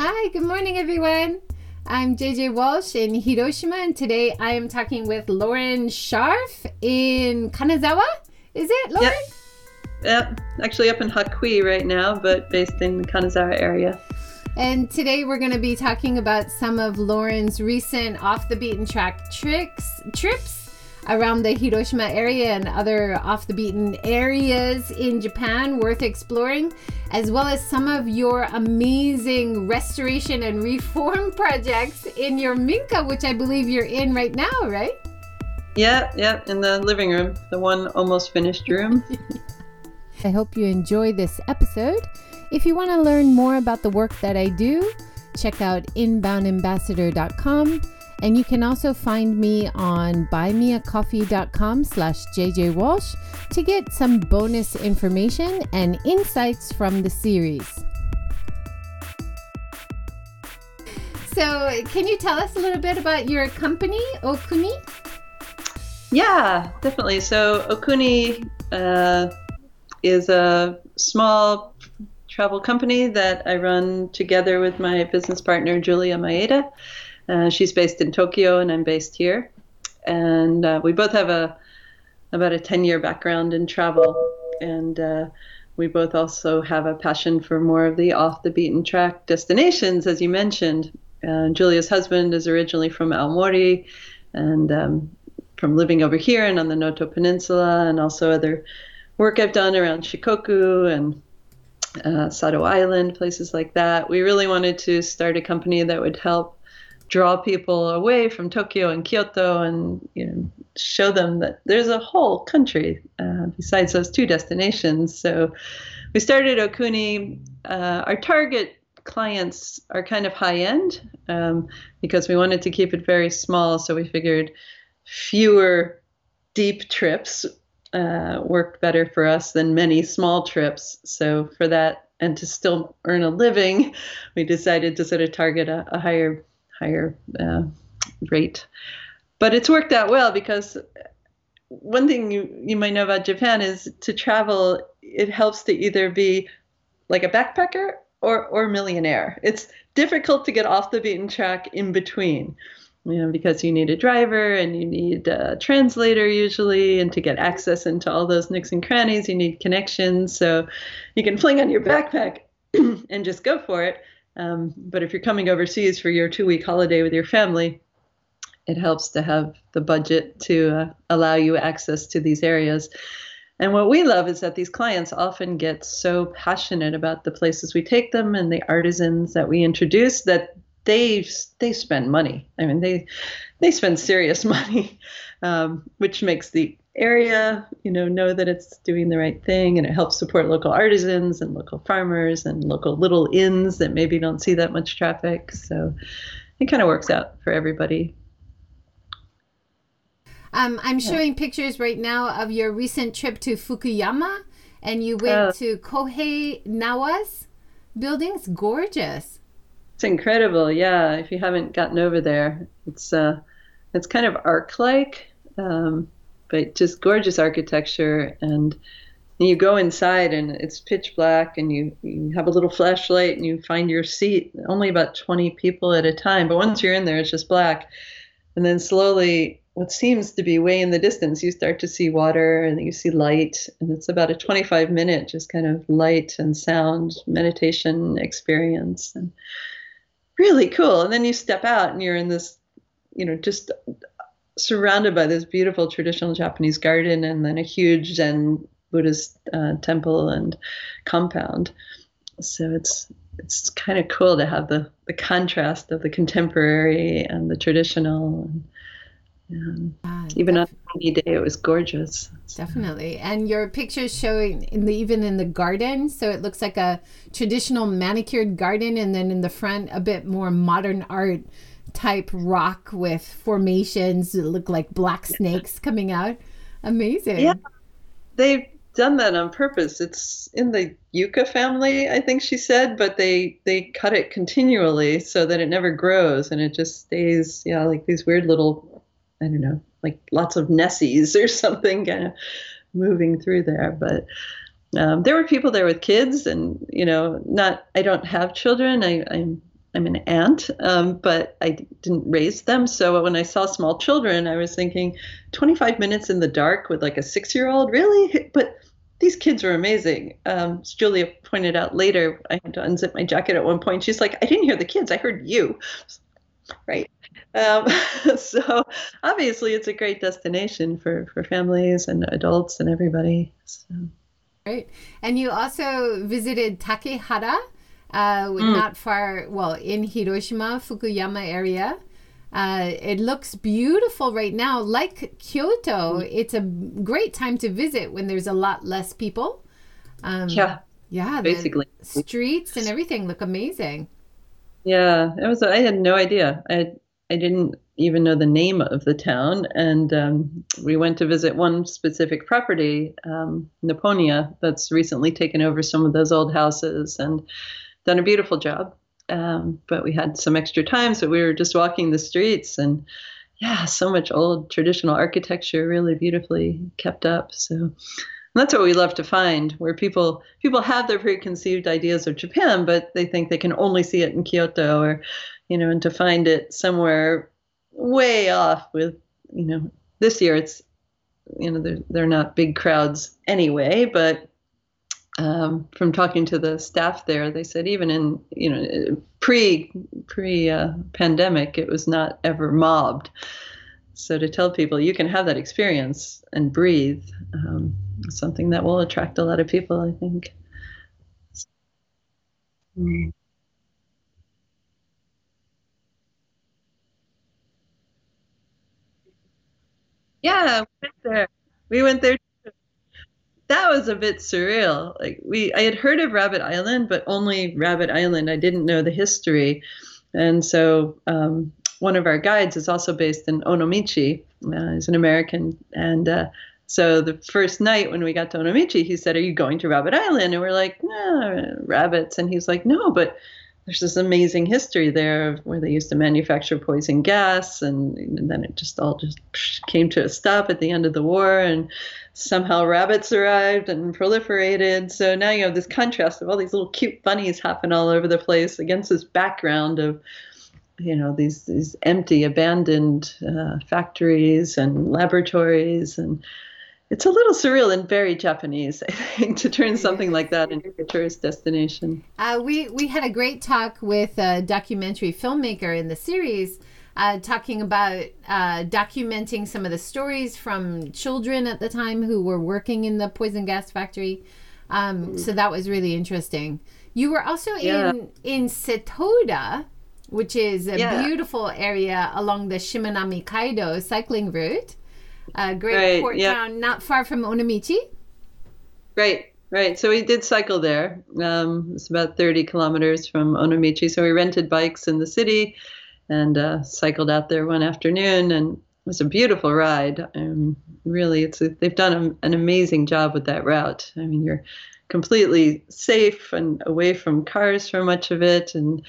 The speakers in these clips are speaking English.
Hi, good morning everyone. I'm JJ Walsh in Hiroshima, and today I am talking with Lauren Scharf in Kanazawa. Is it, Lauren? Yep. Actually up in Hakui right now, but based in the Kanazawa area. And today we're going to be talking about some of Lauren's recent off-the-beaten-track trips around the Hiroshima area and other off-the-beaten areas in Japan worth exploring, as well as some of your amazing restoration and reform projects in your minka, which I believe you're in right now, right? Yeah, in the living room, the one almost finished room. I hope you enjoy this episode. If you want to learn more about the work that I do, check out inboundambassador.com. And you can also find me on buymeacoffee.com/JJ Walsh to get some bonus information and insights from the series. So can you tell us a little bit about your company, Okuni? Yeah, definitely. So Okuni is a small travel company that I run together with my business partner, Julia Maeda. She's based in Tokyo and I'm based here. And we both have about a 10-year background in travel. And we both also have a passion for more of the off-the-beaten-track destinations, as you mentioned. Julia's husband is originally from Aomori and from living over here and on the Noto Peninsula, and also other work I've done around Shikoku and Sado Island, places like that. We really wanted to start a company that would help draw people away from Tokyo and Kyoto and, you know, show them that there's a whole country besides those two destinations. So we started Okuni. Our target clients are kind of high end because we wanted to keep it very small. So we figured fewer deep trips worked better for us than many small trips. So for that, and to still earn a living, we decided to sort of target a higher rate. But it's worked out well, because one thing you might know about Japan is to travel, it helps to either be like a backpacker or millionaire. It's difficult to get off the beaten track in between. You know, because you need a driver and you need a translator usually, and to get access into all those nooks and crannies, you need connections. So you can fling on your backpack and just go for it. But if you're coming overseas for your 2-week holiday with your family, it helps to have the budget to allow you access to these areas. And what we love is that these clients often get so passionate about the places we take them and the artisans that we introduce that they spend money. I mean, they spend serious money, which makes the area, you know that it's doing the right thing, and it helps support local artisans and local farmers and local little inns that maybe don't see that much traffic. So it kind of works out for everybody. I'm showing pictures right now of your recent trip to Fukuyama, and you went to Kohei Nawa's buildings. Gorgeous. It's incredible, yeah. If you haven't gotten over there, it's kind of arc-like, but just gorgeous architecture. And you go inside, and it's pitch black, and you have a little flashlight, and you find your seat. Only about 20 people at a time, but once you're in there, it's just black. And then slowly, what seems to be way in the distance, you start to see water, and you see light. And it's about a 25-minute just kind of light and sound meditation experience. And really cool. And then you step out and you're in this, you know, just surrounded by this beautiful traditional Japanese garden, and then a huge Zen Buddhist temple and compound. So it's kind of cool to have the contrast of the contemporary and the traditional. And even on a rainy day, it was gorgeous. Definitely. And your picture's showing even in the garden. So it looks like a traditional manicured garden, and then in the front, a bit more modern art type rock with formations that look like black snakes coming out. Amazing. Yeah. They've done that on purpose. It's in the yucca family, I think she said, but they cut it continually so that it never grows, and it just stays, you know, like these weird little, I don't know, like lots of Nessies or something kind of moving through there. But there were people there with kids, and, you know, I don't have children. I I'm an aunt, but I didn't raise them. So when I saw small children, I was thinking 25 minutes in the dark with like a 6-year-old, really? But these kids are amazing. As Julia pointed out later, I had to unzip my jacket at one point. She's like, I didn't hear the kids, I heard you. Right. So obviously it's a great destination for families and adults and everybody. So. Right. And you also visited Takehara, not far, well, in Hiroshima, Fukuyama area. It looks beautiful right now. Like Kyoto, it's a great time to visit when there's a lot less people. Yeah, basically. The streets and everything look amazing. Yeah, it was. I had no idea. I didn't even know the name of the town, and we went to visit one specific property, Nipponia, that's recently taken over some of those old houses and done a beautiful job. But we had some extra time, so we were just walking the streets, and yeah, so much old traditional architecture, really beautifully kept up. So. And that's what we love to find, where people have their preconceived ideas of Japan, but they think they can only see it in Kyoto, or, and to find it somewhere way off with, this year it's, they're not big crowds anyway, but from talking to the staff there, they said even in, pre-pandemic, it was not ever mobbed. So to tell people you can have that experience and breathe, something that will attract a lot of people, I think. Yeah, we went there too. That was a bit surreal. Like I had heard of Rabbit Island, but only Rabbit Island. I didn't know the history, and so. One of our guides is also based in Onomichi. He's an American. And so the first night when we got to Onomichi, he said, are you going to Rabbit Island? And we're like, no, rabbits. And he's like, no, but there's this amazing history there of where they used to manufacture poison gas. And then it just all just came to a stop at the end of the war. And somehow rabbits arrived and proliferated. So now you have this contrast of all these little cute bunnies hopping all over the place against this background of these empty, abandoned factories and laboratories. And it's a little surreal and very Japanese, I think, to turn something like that into a tourist destination. We had a great talk with a documentary filmmaker in the series talking about documenting some of the stories from children at the time who were working in the poison gas factory. So that was really interesting. You were also in Setoda, which is a beautiful area along the Shimanami Kaido cycling route. A great port town, not far from Onomichi. Right. So we did cycle there. It's about 30 kilometers from Onomichi. So we rented bikes in the city and cycled out there one afternoon. And it was a beautiful ride. Really, they've done an amazing job with that route. I mean, you're completely safe and away from cars for much of it. And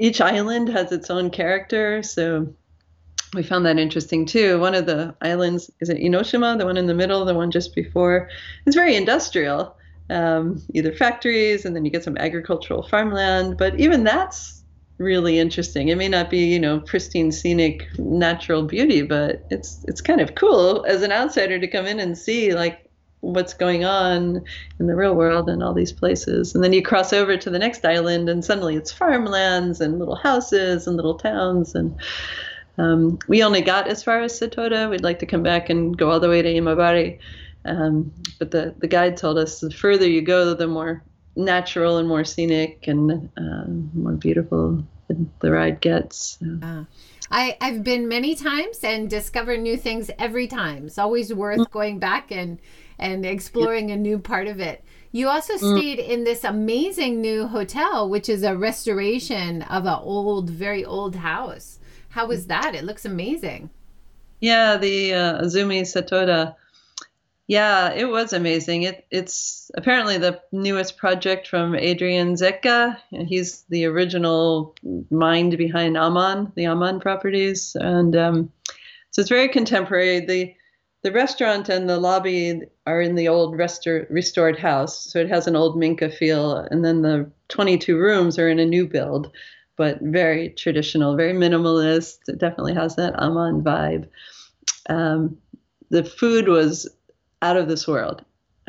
each island has its own character, so we found that interesting too. One of the islands, is it Inoshima, the one in the middle, the one just before? It's very industrial, either factories, and then you get some agricultural farmland, but even that's really interesting. It may not be, pristine, scenic, natural beauty, but it's kind of cool as an outsider to come in and see, what's going on in the real world and all these places. And then you cross over to the next island and suddenly it's farmlands and little houses and little towns. And we only got as far as Setoda. We'd like to come back and go all the way to Imabari. But the guide told us the further you go, the more natural and more scenic and more beautiful the ride gets. So. Wow. I've been many times and discover new things every time. It's always worth going back and exploring a new part of it. You also stayed in this amazing new hotel, which is a restoration of an old, very old house. How was that? It looks amazing. Yeah, the Azumi Setoda. Yeah, it was amazing. It's apparently the newest project from Adrian Zecca. He's the original mind behind Aman, the Aman properties. And so it's very contemporary. The restaurant and the lobby are in the old restored house, so it has an old minka feel. And then the 22 rooms are in a new build. but very traditional, very minimalist. It definitely has that Aman vibe. The food was out of this world.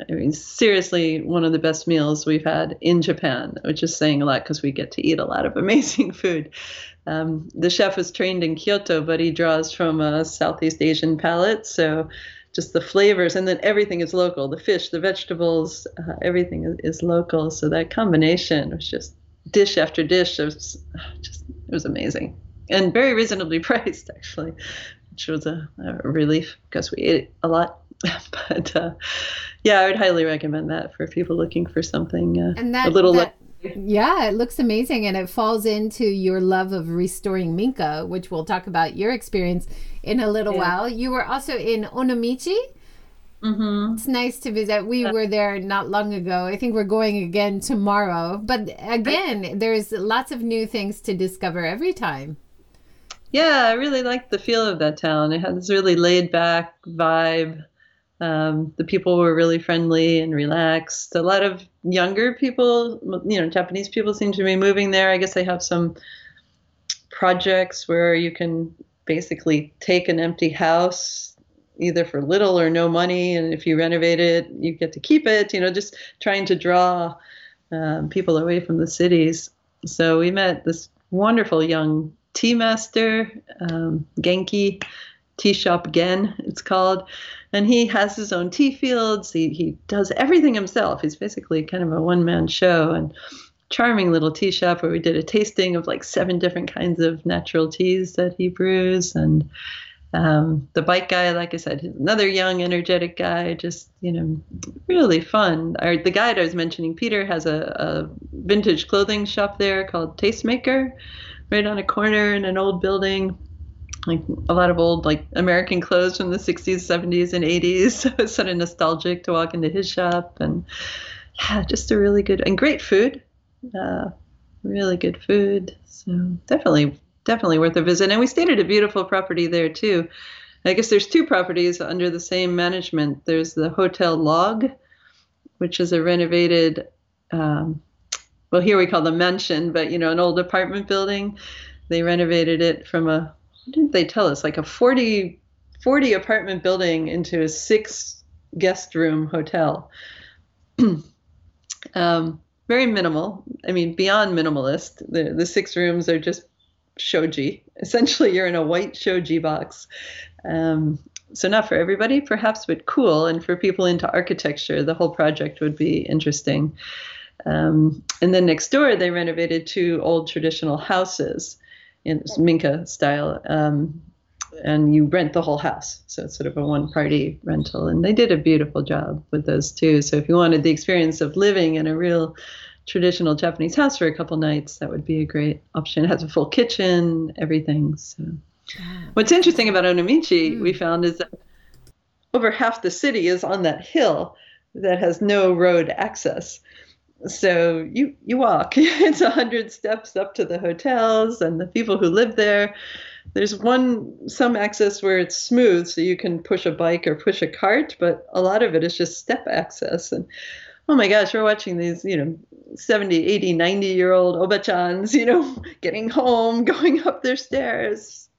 I mean, seriously, one of the best meals we've had in Japan, which is saying a lot because we get to eat a lot of amazing food. The chef was trained in Kyoto, but he draws from a Southeast Asian palate. So just the flavors, and then everything is local. The fish, the vegetables, everything is local. So that combination was just dish after dish. It was amazing and very reasonably priced, actually, which was a relief because we ate a lot. But yeah, I would highly recommend that for people looking for something it looks amazing, and it falls into your love of restoring minka, which we'll talk about your experience in a little while. You were also in Onomichi. Mm-hmm. It's nice to visit. We were there not long ago. I think we're going again tomorrow. But again, there's lots of new things to discover every time. Yeah, I really liked the feel of that town. It had this really laid-back vibe. The people were really friendly and relaxed. A lot of younger people, Japanese people seem to be moving there. I guess they have some projects where you can basically take an empty house, either for little or no money, and if you renovate it, you get to keep it, just trying to draw people away from the cities. So we met this wonderful young tea master, Genki, tea shop Gen, it's called. And he has his own tea fields. He does everything himself. He's basically kind of a one-man show. And charming little tea shop where we did a tasting of like 7 different kinds of natural teas that he brews. And the bike guy, like I said, another young, energetic guy, just, really fun. The guide I was mentioning, Peter, has a vintage clothing shop there called Tastemaker, right on a corner in an old building. Like a lot of old American clothes from the 60s, 70s, and 80s. So it's sort of nostalgic to walk into his shop, and just a really good and great food. Really good food. So definitely worth a visit. And we stayed at a beautiful property there too. I guess there's 2 properties under the same management. There's the Hotel Log, which is a renovated, well, here we call the mansion, but an old apartment building. They renovated it from a, what did they tell us? Like a 40 apartment building into a 6 guest room hotel. Very minimal. I mean, beyond minimalist. The 6 rooms are just shoji. Essentially, you're in a white shoji box. So not for everybody, perhaps, but cool. And for people into architecture, the whole project would be interesting. And then next door, they renovated 2 old traditional houses in minka style. And you rent the whole house. So it's sort of a one-party rental. And they did a beautiful job with those too. So if you wanted the experience of living in a real traditional Japanese house for a couple nights, that would be a great option. It has a full kitchen, everything. So what's interesting about Onomichi, we found, is that over half the city is on that hill that has no road access. So you walk. It's 100 steps up to the hotels and the people who live there. There's some access where it's smooth, so you can push a bike or push a cart, but a lot of it is just step access. And oh my gosh, we're watching these, 70, 80, 90-year-old obachans, getting home, going up their stairs.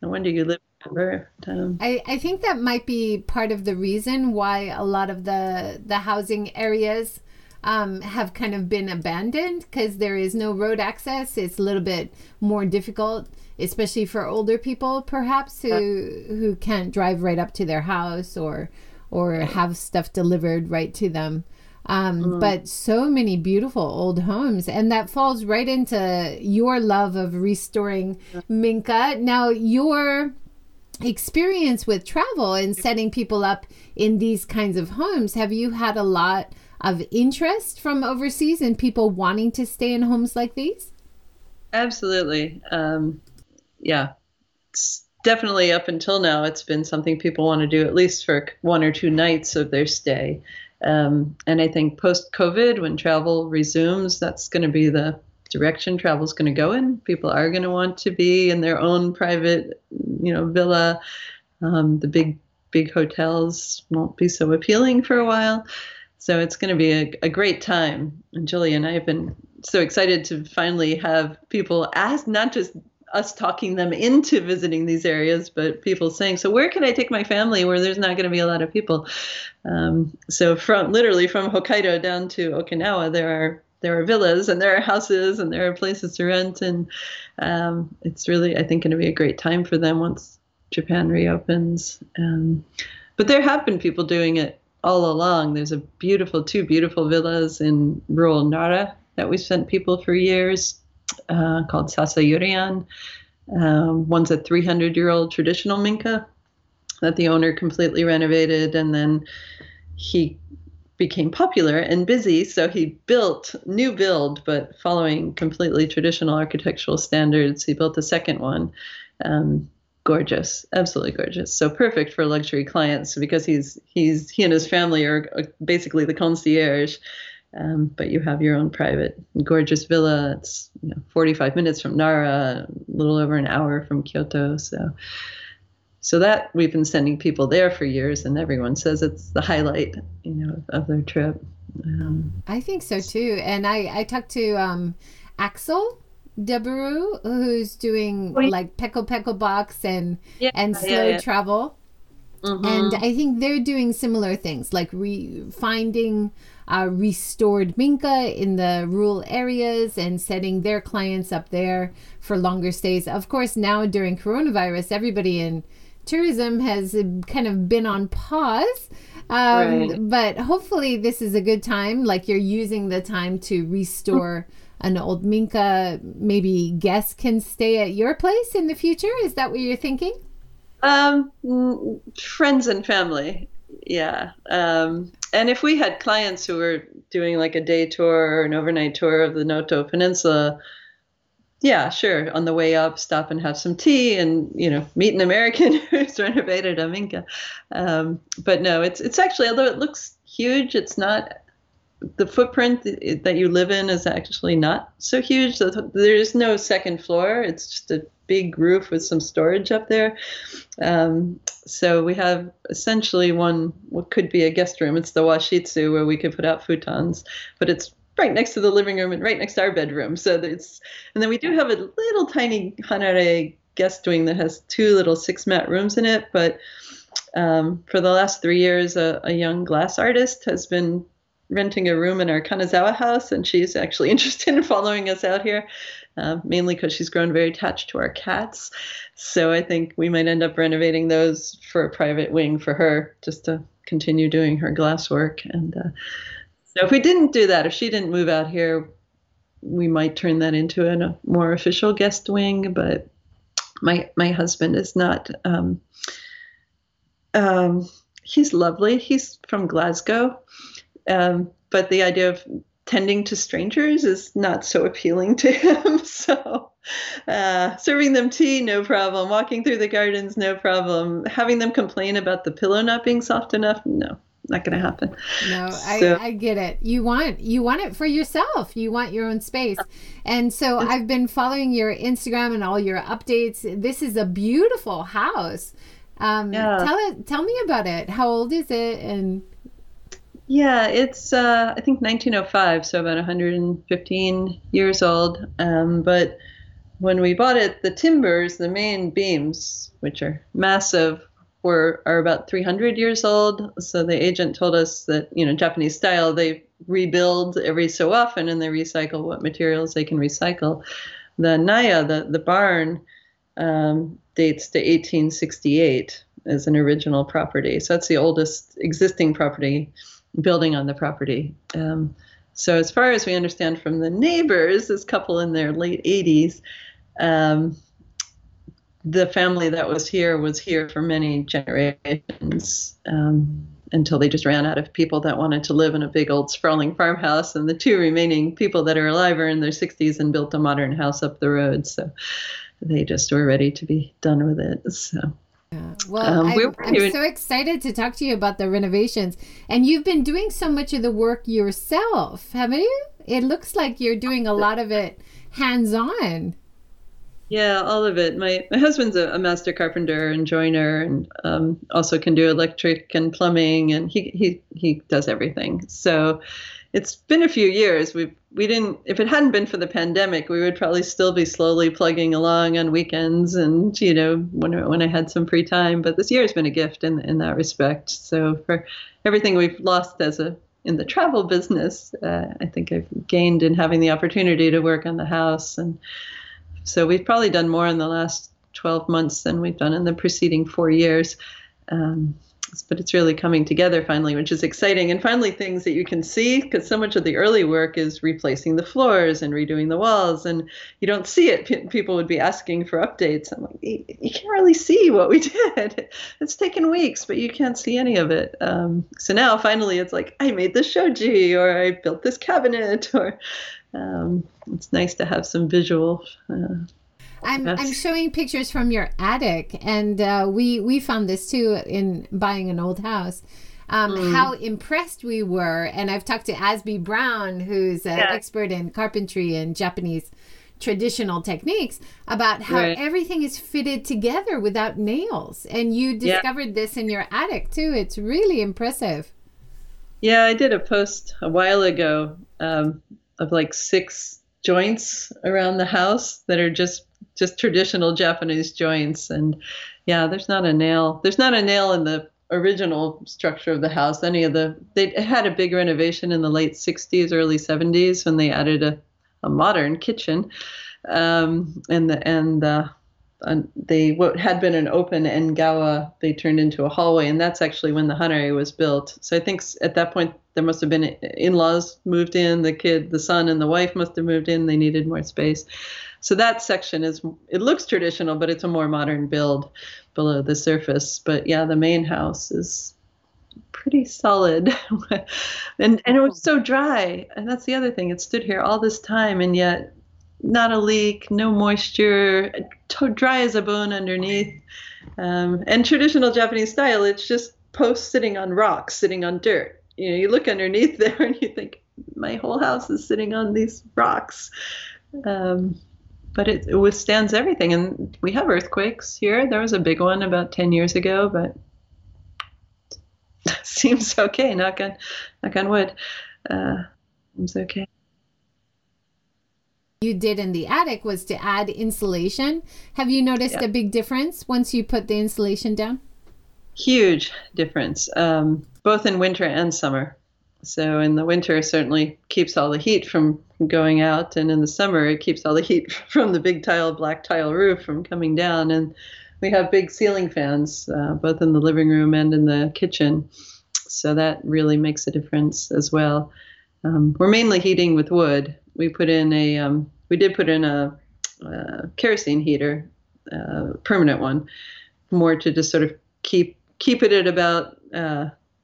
No wonder you live forever. I think that might be part of the reason why a lot of the housing areas have kind of been abandoned, because there is no road access. It's a little bit more difficult, especially for older people, perhaps, who can't drive right up to their house or have stuff delivered right to them. But so many beautiful old homes, and that falls right into your love of restoring minka. Now, your experience with travel and setting people up in these kinds of homes, have you had a lot of interest from overseas and people wanting to stay in homes like these? Absolutely. Yeah. It's definitely, up until now, it's been something people want to do at least for 1 or 2 nights of their stay. And I think post-COVID, when travel resumes, that's going to be the direction travel's going to go in. People are going to want to be in their own private, villa. The big hotels won't be so appealing for a while. So it's going to be a great time. And Julia and I have been so excited to finally have people ask, not just us talking them into visiting these areas, but people saying, so where can I take my family where there's not going to be a lot of people? So from Hokkaido down to Okinawa, there are villas and there are houses and there are places to rent. And it's really, I think, going to be a great time for them once Japan reopens. But there have been people doing it all along. There's two beautiful villas in rural Nara that we sent people for years, called Sasayurian. One's a 300-year-old traditional minka that the owner completely renovated, and then he became popular and busy, so he built new build, but following completely traditional architectural standards. He built the second one. Gorgeous, absolutely gorgeous. So perfect for luxury clients because he and his family are basically the concierge. But you have your own private gorgeous villa. It's 45 minutes from Nara, a little over an hour from Kyoto. So that we've been sending people there for years, and everyone says it's the highlight, of their trip. I think so too. And I talked to Axel Deburu, who's doing Peko Box and slow travel. Mm-hmm. And I think they're doing similar things, like finding restored minka in the rural areas and setting their clients up there for longer stays. Of course, now during coronavirus, everybody in tourism has kind of been on pause. But hopefully this is a good time, like you're using the time to restore an old minka. Maybe guests can stay at your place in the future. Is that what you're thinking? Friends and family. Yeah. And if we had clients who were doing like a day tour or an overnight tour of the Noto Peninsula, yeah, sure. On the way up, stop and have some tea and, meet an American who's renovated a minka. But no, it's actually, although it looks huge, it's not, the footprint that you live in is actually not so huge. So there's no second floor. It's just a big roof with some storage up there. So we have essentially what could be a guest room. It's the washitsu, where we could put out futons, but it's right next to the living room and right next to our bedroom. And then we do have a little tiny hanare guest wing that has two little 6-mat rooms in it. But for the last 3 years, a young glass artist has been renting a room in our Kanazawa house, and she's actually interested in following us out here, mainly because she's grown very attached to our cats. So I think we might end up renovating those for a private wing for her, just to continue doing her glass work. And so if we didn't do that, if she didn't move out here, we might turn that into a more official guest wing. But my husband is not... he's lovely. He's from Glasgow. But the idea of tending to strangers is not so appealing to him. So serving them tea, no problem. Walking through the gardens, no problem. Having them complain about the pillow not being soft enough, no, not going to happen. No, so. I get it. You want it for yourself. You want your own space. And so I've been following your Instagram and all your updates. This is a beautiful house. Tell me about it. How old is it? And... Yeah, it's, I think 1905, so about 115 years old. But when we bought it, the timbers, the main beams, which are massive, are about 300 years old. So the agent told us that, Japanese style, they rebuild every so often and they recycle what materials they can recycle. The naya, the barn, dates to 1868 as an original property. So that's the oldest existing property. Building on the property. So as far as we understand from the neighbors, this couple in their late 80s, the family that was here for many generations until they just ran out of people that wanted to live in a big old sprawling farmhouse. And the two remaining people that are alive are in their 60s and built a modern house up the road. So they just were ready to be done with it. So. Yeah. Well, I'm so excited to talk to you about the renovations. And you've been doing so much of the work yourself, haven't you? It looks like you're doing a lot of it hands-on. Yeah, all of it. My husband's a master carpenter and joiner, and also can do electric and plumbing, and he does everything. So it's been a few years. We didn't, if it hadn't been for the pandemic, we would probably still be slowly plugging along on weekends and, you know, when I had some free time. But this year has been a gift in that respect. So for everything we've lost in the travel business, I think I've gained in having the opportunity to work on the house. And so we've probably done more in the last 12 months than we've done in the preceding 4 years. But it's really coming together finally, which is exciting. And finally, things that you can see, because so much of the early work is replacing the floors and redoing the walls, and you don't see it. People would be asking for updates. I'm like, you can't really see what we did. It's taken weeks, but you can't see any of it. So now finally it's like, I made this shoji, or I built this cabinet, or it's nice to have some visual. I'm showing pictures from your attic, and we found this too in buying an old house. How impressed we were, and I've talked to Asby Brown, who's an expert in carpentry and Japanese traditional techniques, about how everything is fitted together without nails. And you discovered this in your attic too. It's really impressive. Yeah, I did a post a while ago of like 6 joints around the house that are just traditional Japanese joints. And yeah, there's not a nail in the original structure of the house. They had a big renovation in the late 60s, early 70s, when they added a modern kitchen. What had been an open engawa, they turned into a hallway, and that's actually when the hanare was built. So I think at that point there must have been in-laws moved in, the son and the wife must have moved in, they needed more space. So that section it looks traditional, but it's a more modern build below the surface. But yeah, the main house is pretty solid. and it was so dry. And that's the other thing. It stood here all this time, and yet not a leak, no moisture, dry as a bone underneath. And traditional Japanese style, it's just posts sitting on rocks, sitting on dirt. You know, you look underneath there and you think, my whole house is sitting on these rocks. But it withstands everything. And we have earthquakes here. There was a big one about 10 years ago, but it seems okay. Knock on wood. Seems okay. You did in the attic was to add insulation. Have you noticed a big difference once you put the insulation down? Huge difference, both in winter and summer. So in the winter, it certainly keeps all the heat from going out. And in the summer, it keeps all the heat from the big tile, black tile roof from coming down. And we have big ceiling fans, both in the living room and in the kitchen. So that really makes a difference as well. We're mainly heating with wood. We did put in a kerosene heater, permanent one, more to just sort of keep it at about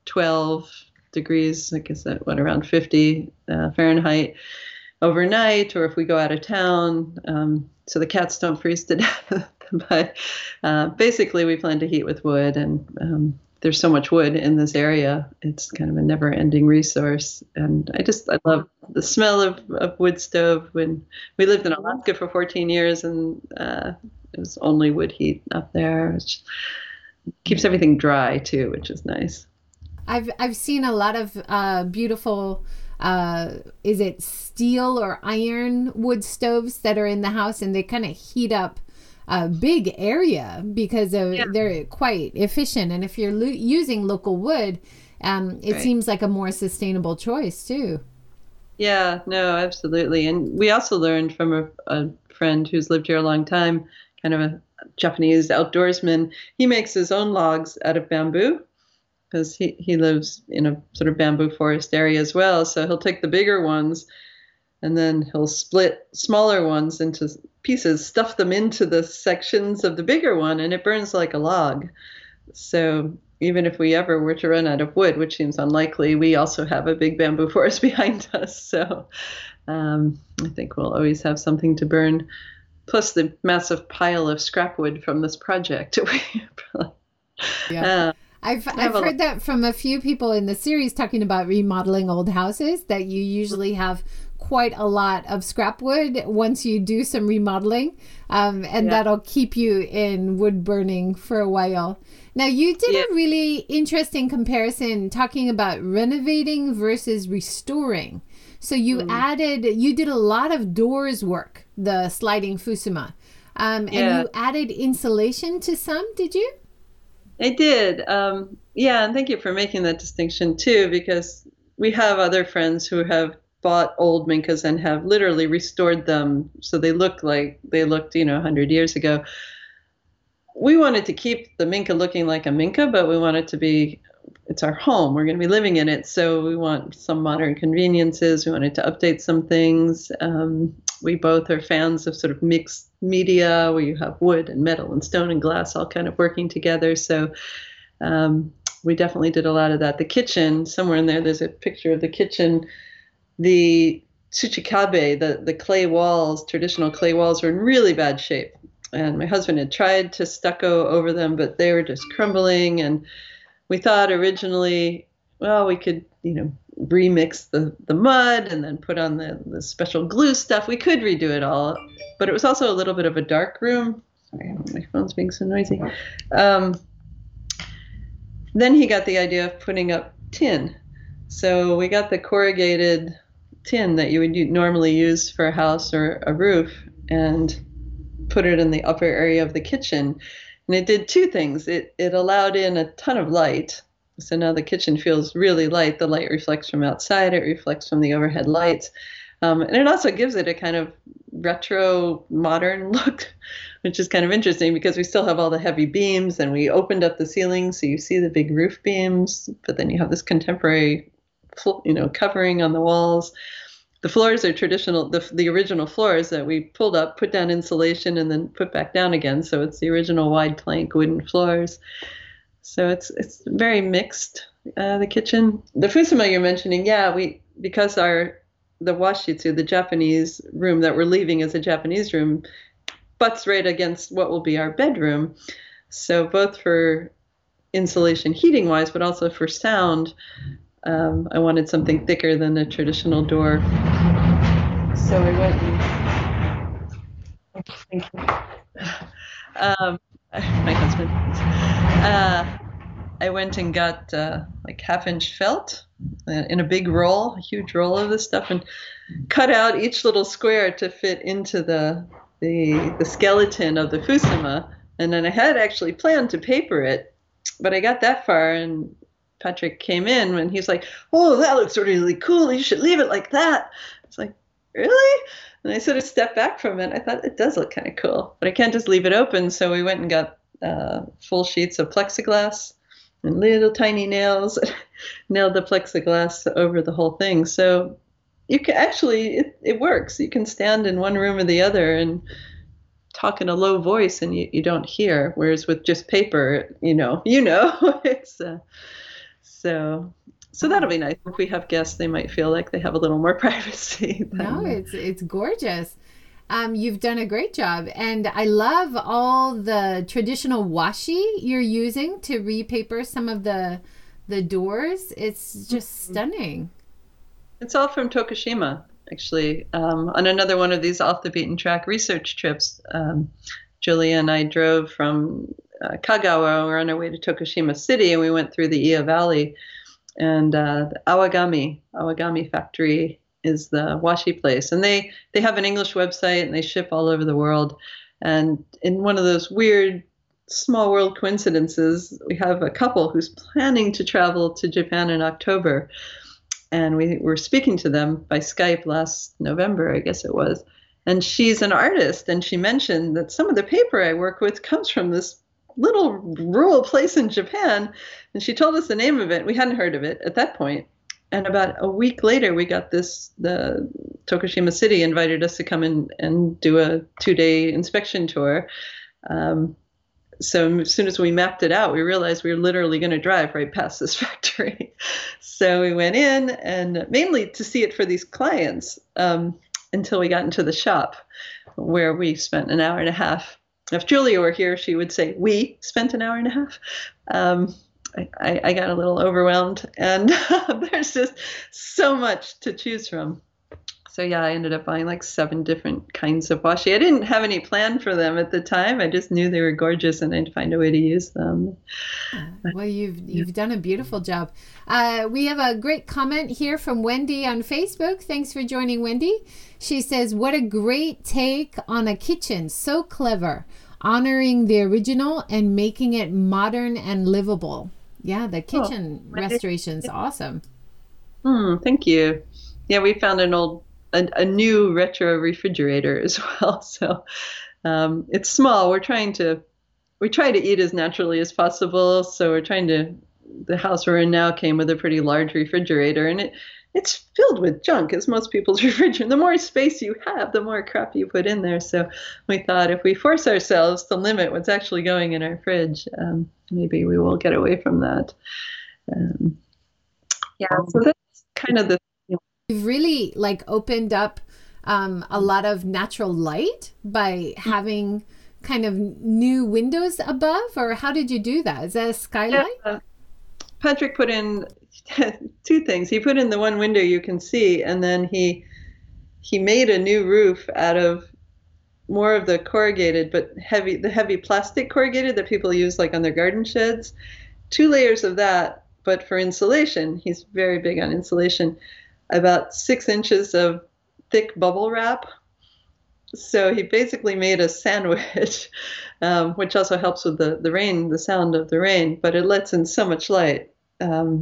12 degrees, I guess that went around 50 Fahrenheit overnight, or if we go out of town, so the cats don't freeze to death. But basically we plan to heat with wood, and there's so much wood in this area. It's kind of a never-ending resource. And I love the smell of wood stove. When we lived in Alaska for 14 years, and it was only wood heat up there, which keeps everything dry too, which is nice. I've seen a lot of beautiful, is it steel or iron wood stoves that are in the house, and they kind of heat up a big area because of they're quite efficient. And if you're using local wood, it seems like a more sustainable choice too. Yeah, no, absolutely. And we also learned from a friend who's lived here a long time, kind of a Japanese outdoorsman. He makes his own logs out of bamboo, because he lives in a sort of bamboo forest area as well. So he'll take the bigger ones, and then he'll split smaller ones into pieces, stuff them into the sections of the bigger one, and it burns like a log. So even if we ever were to run out of wood, which seems unlikely, we also have a big bamboo forest behind us. So I think we'll always have something to burn. Plus the massive pile of scrap wood from this project. Yeah. I've heard that from a few people in the series talking about remodeling old houses, that you usually have quite a lot of scrap wood once you do some remodeling, and that'll keep you in wood burning for a while. Now, you did a really interesting comparison talking about renovating versus restoring. So you you did a lot of doors work, the sliding fusuma. And you added insulation to some, did you? I did. And thank you for making that distinction too, because we have other friends who have bought old minkas and have literally restored them so they look like they looked, 100 years ago. We wanted to keep the minka looking like a minka, but we want it to be, it's our home. We're going to be living in it. So we want some modern conveniences. We wanted to update some things. We both are fans of sort of mixed media where you have wood and metal and stone and glass all kind of working together. So we definitely did a lot of that. The kitchen, somewhere in there, there's a picture of the kitchen. The tsuchikabe, the clay walls, traditional clay walls, were in really bad shape. And my husband had tried to stucco over them, but they were just crumbling. And we thought originally, well, we could, remix the mud and then put on the special glue stuff. We could redo it all, but it was also a little bit of a dark room. Sorry, my phone's being so noisy. Then he got the idea of putting up tin. So we got the corrugated tin that you would normally use for a house or a roof and put it in the upper area of the kitchen. And it did two things. It allowed in a ton of light. So now the kitchen feels really light. The light reflects from outside. It reflects from the overhead lights. And it also gives it a kind of retro modern look, which is kind of interesting because we still have all the heavy beams and we opened up the ceiling. So you see the big roof beams, but then you have this contemporary, covering on the walls. The floors are traditional, the original floors that we pulled up, put down insulation, and then put back down again. So it's the original wide plank wooden floors. So it's very mixed, the kitchen. The fusuma you're mentioning, because the washitsu, the Japanese room that we're leaving as a Japanese room, butts right against what will be our bedroom. So both for insulation heating-wise, but also for sound, I wanted something thicker than a traditional door. So we went and... Thank you. My husband. I went and got like half-inch felt in a big roll, a huge roll of this stuff, and cut out each little square to fit into the skeleton of the fusuma. And then I had actually planned to paper it, but I got that far and Patrick came in and he's like, "Oh, that looks really cool. You should leave it like that." I was like, "Really?" And I sort of stepped back from it. I thought it does look kind of cool, but I can't just leave it open. So we went and got full sheets of plexiglass and little tiny nails, nailed the plexiglass over the whole thing. So you can actually, it works. You can stand in one room or the other and talk in a low voice and you don't hear. Whereas with just paper, it's... So that'll be nice. If we have guests, they might feel like they have a little more privacy. No, it's gorgeous. You've done a great job. And I love all the traditional washi you're using to repaper some of the doors. It's just stunning. It's all from Tokushima, actually. On another one of these off-the-beaten-track research trips, Julia and I drove from... Kagawa, we're on our way to Tokushima City, and we went through the Iya Valley, and the Awagami factory is the washi place, and they have an English website and they ship all over the world. And in one of those weird small world coincidences, we have a couple who's planning to travel to Japan in October, and we were speaking to them by Skype last November, I guess it was, and she's an artist, and she mentioned that some of the paper I work with comes from this little rural place in Japan, and she told us the name of it. We hadn't heard of it at that point. And about a week later, we got the Tokushima City invited us to come in and do a 2-day inspection tour. So as soon as we mapped it out, we realized we were literally going to drive right past this factory. So we went in, and mainly to see it for these clients, until we got into the shop, where we spent an hour and a half. If Julia were here, she would say, "We spent an hour and a half." I got a little overwhelmed, and there's just so much to choose from. So yeah, I ended up buying like 7 different kinds of washi. I didn't have any plan for them at the time. I just knew they were gorgeous and I'd find a way to use them. Well, you've done a beautiful job. We have a great comment here from Wendy on Facebook. Thanks for joining, Wendy. She says, what a great take on a kitchen. So clever. Honoring the original and making it modern and livable. Yeah, the kitchen restoration's awesome. Thank you. Yeah, we found an old, a new retro refrigerator as well. So it's small. We try to eat as naturally as possible. So the house we're in now came with a pretty large refrigerator, and it's filled with junk, as most people's refrigerator. The more space you have, the more crap you put in there. So we thought if we force ourselves to limit what's actually going in our fridge, maybe we will get away from that. Yeah, so that's kind of the. You've really like opened up a lot of natural light by having kind of new windows above, or how did you do that? Is that a skylight? Yeah. Patrick put in 2 things. He put in the one window you can see, and then he made a new roof out of more of the corrugated, but heavy plastic corrugated that people use like on their garden sheds. 2 layers of that, but for insulation, he's very big on insulation. About 6 inches of thick bubble wrap. So he basically made a sandwich, which also helps with the rain, the sound of the rain, but it lets in so much light. I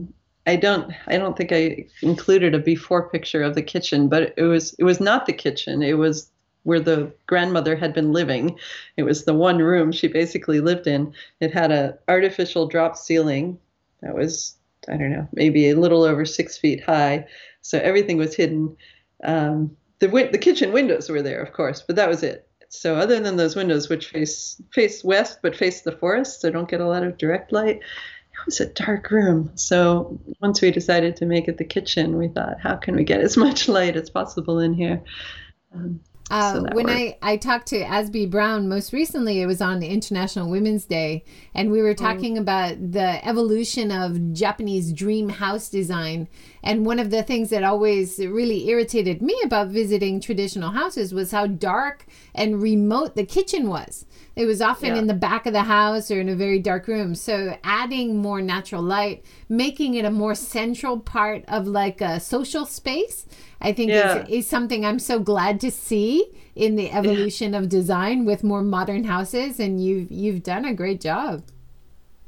don't think I included a before picture of the kitchen, but it was not the kitchen. It was where the grandmother had been living. It was the one room she basically lived in. It had an artificial drop ceiling that was, I don't know, maybe a little over 6 feet high. So everything was hidden. The kitchen windows were there, of course, but that was it. So other than those windows, which face west but face the forest, so don't get a lot of direct light, it was a dark room. So once we decided to make it the kitchen, we thought, how can we get as much light as possible in here? When I talked to Asby Brown most recently, it was on International Women's Day, and we were talking about the evolution of Japanese dream house design. And one of the things that always really irritated me about visiting traditional houses was how dark and remote the kitchen was. It was often in the back of the house or in a very dark room. So adding more natural light, making it a more central part of like a social space, I think is something I'm so glad to see in the evolution of design with more modern houses. And you've done a great job.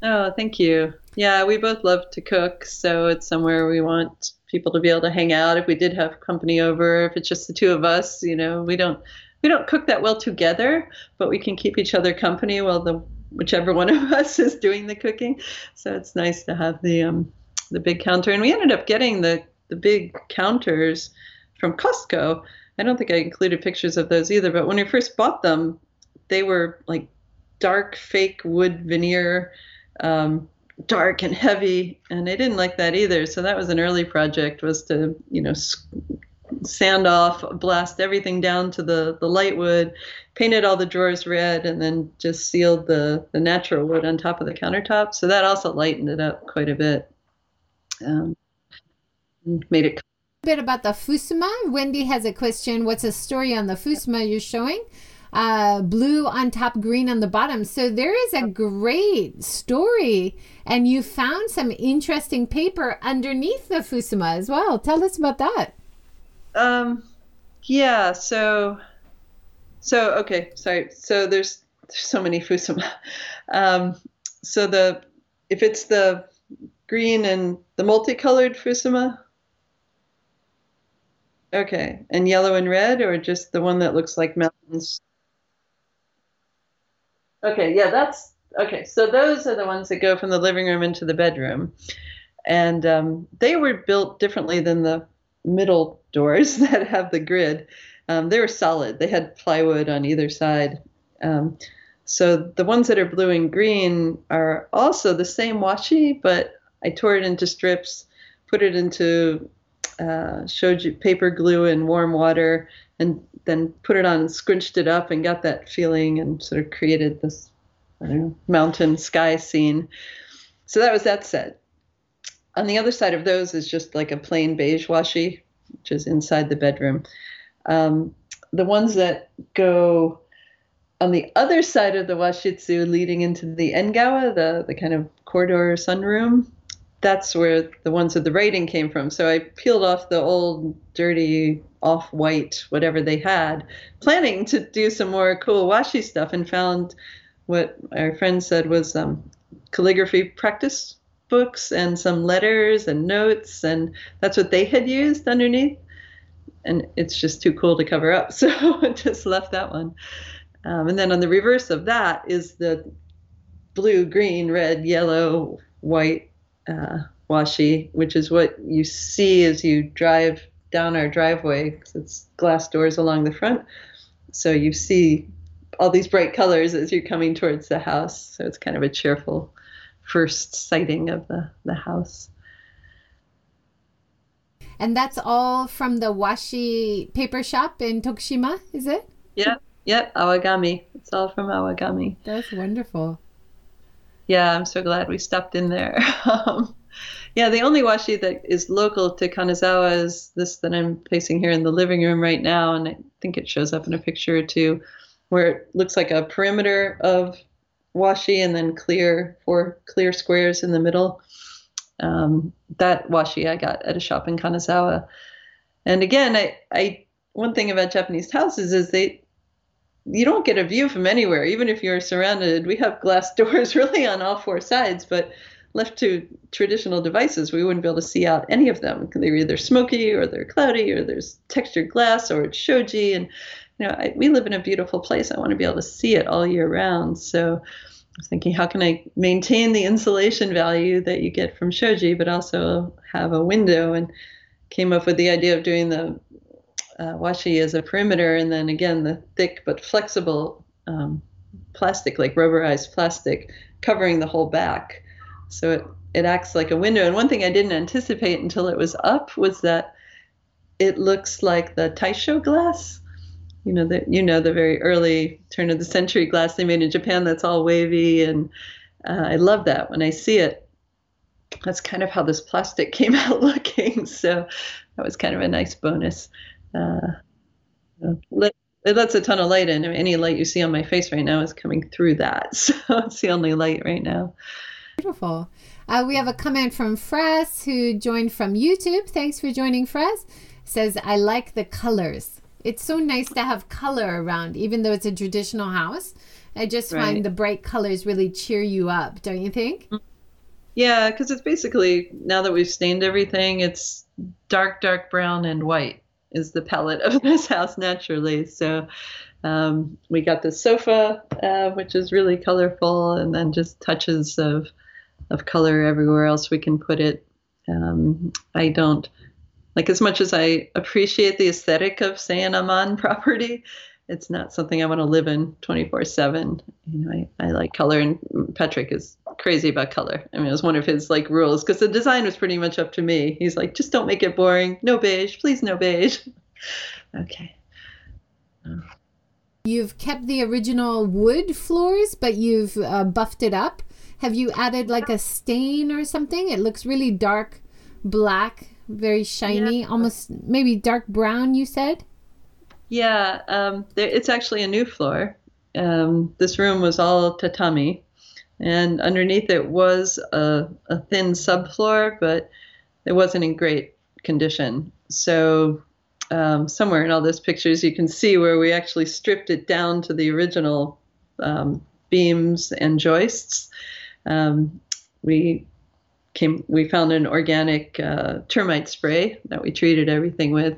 Oh, thank you. Yeah, we both love to cook, so it's somewhere we want people to be able to hang out. If we did have company over, if it's just the 2 of us, we don't cook that well together, but we can keep each other company while whichever one of us is doing the cooking. So it's nice to have the big counter, and we ended up getting the big counters from Costco. I don't think I included pictures of those either, but when we first bought them, they were like dark fake wood veneer, dark and heavy, and I didn't like that either. So that was an early project, was to sand off, blast everything down to the light wood, painted all the drawers red, and then just sealed the natural wood on top of the countertop. So that also lightened it up quite a bit. Made it a bit about the fusuma. Wendy has a question. What's a story on the fusuma you're showing? Blue on top, green on the bottom. So there is a great story, and you found some interesting paper underneath the fusuma as well. Tell us about that. So there's so many fusuma. If it's the green and the multicolored fusuma, okay, and yellow and red, or just the one that looks like mountains? Okay, yeah, that's okay. So those are the ones that go from the living room into the bedroom, and they were built differently than the middle doors that have the grid. They were solid. They had plywood on either side. So the ones that are blue and green are also the same washi, but I tore it into strips, put it into shoji paper glue and warm water, and then put it on and squinched it up and got that feeling and sort of created this mountain sky scene. So that was that set. On the other side of those is just like a plain beige washi, which is inside the bedroom. The ones that go on the other side of the washitsu leading into the engawa, the kind of corridor sunroom, that's where the ones with the writing came from. So I peeled off the old, dirty, off-white, whatever they had, planning to do some more cool washi stuff, and found what our friend said was calligraphy practice books and some letters and notes, and that's what they had used underneath. And it's just too cool to cover up, so I just left that one. And then on the reverse of that is the blue, green, red, yellow, white washi, which is what you see as you drive down our driveway, because it's glass doors along the front. So you see all these bright colors as you're coming towards the house. So it's kind of a cheerful first sighting of the house. And that's all from the washi paper shop in Tokushima, is it? Yeah, Awagami. It's all from Awagami. That's wonderful. Yeah, I'm so glad we stopped in there. Yeah, the only washi that is local to Kanazawa is this that I'm placing here in the living room right now, and I think it shows up in a picture or two, where it looks like a perimeter of washi and then four clear squares in the middle. That washi I got at a shop in Kanazawa. And again, I one thing about Japanese houses is you don't get a view from anywhere, even if you're surrounded. We have glass doors really on all four sides, but left to traditional devices, we wouldn't be able to see out any of them. They're either smoky or they're cloudy or there's textured glass or it's shoji. And you know, we live in a beautiful place. I want to be able to see it all year round. So I was thinking, how can I maintain the insulation value that you get from shoji, but also have a window? And came up with the idea of doing the washi as a perimeter, and then again the thick but flexible plastic, like rubberized plastic, covering the whole back. So it acts like a window. And one thing I didn't anticipate until it was up was that it looks like the taisho glass. The very early turn of the century glass they made in Japan that's all wavy, and I love that when I see it. That's kind of how this plastic came out looking, so that was kind of a nice bonus. It lets a ton of light in. I mean, any light you see on my face right now is coming through that, so it's the only light right now. Beautiful. We have a comment from Fress, who joined from YouTube. Thanks for joining, Fress. Says, I like the colors. It's so nice to have color around, even though it's a traditional house. I just find the bright colors really cheer you up, don't you think? Yeah, because it's basically, now that we've stained everything, it's dark brown and white is the palette of this house naturally. So we got the sofa, which is really colorful, and then just touches of color everywhere else we can put it. I don't... Like, as much as I appreciate the aesthetic of, say, an Aman property, it's not something I want to live in 24/7. I like color, and Patrick is crazy about color. I mean, it was one of his like rules, because the design was pretty much up to me. He's like, just don't make it boring. No beige, please, no beige. Okay. You've kept the original wood floors, but you've buffed it up. Have you added like a stain or something? It looks really dark black. Very shiny, yeah. Almost maybe dark brown, you said? Yeah, it's actually a new floor. This room was all tatami, and underneath it was a thin subfloor, but it wasn't in great condition. So somewhere in all those pictures you can see where we actually stripped it down to the original beams and joists. We found an organic termite spray that we treated everything with.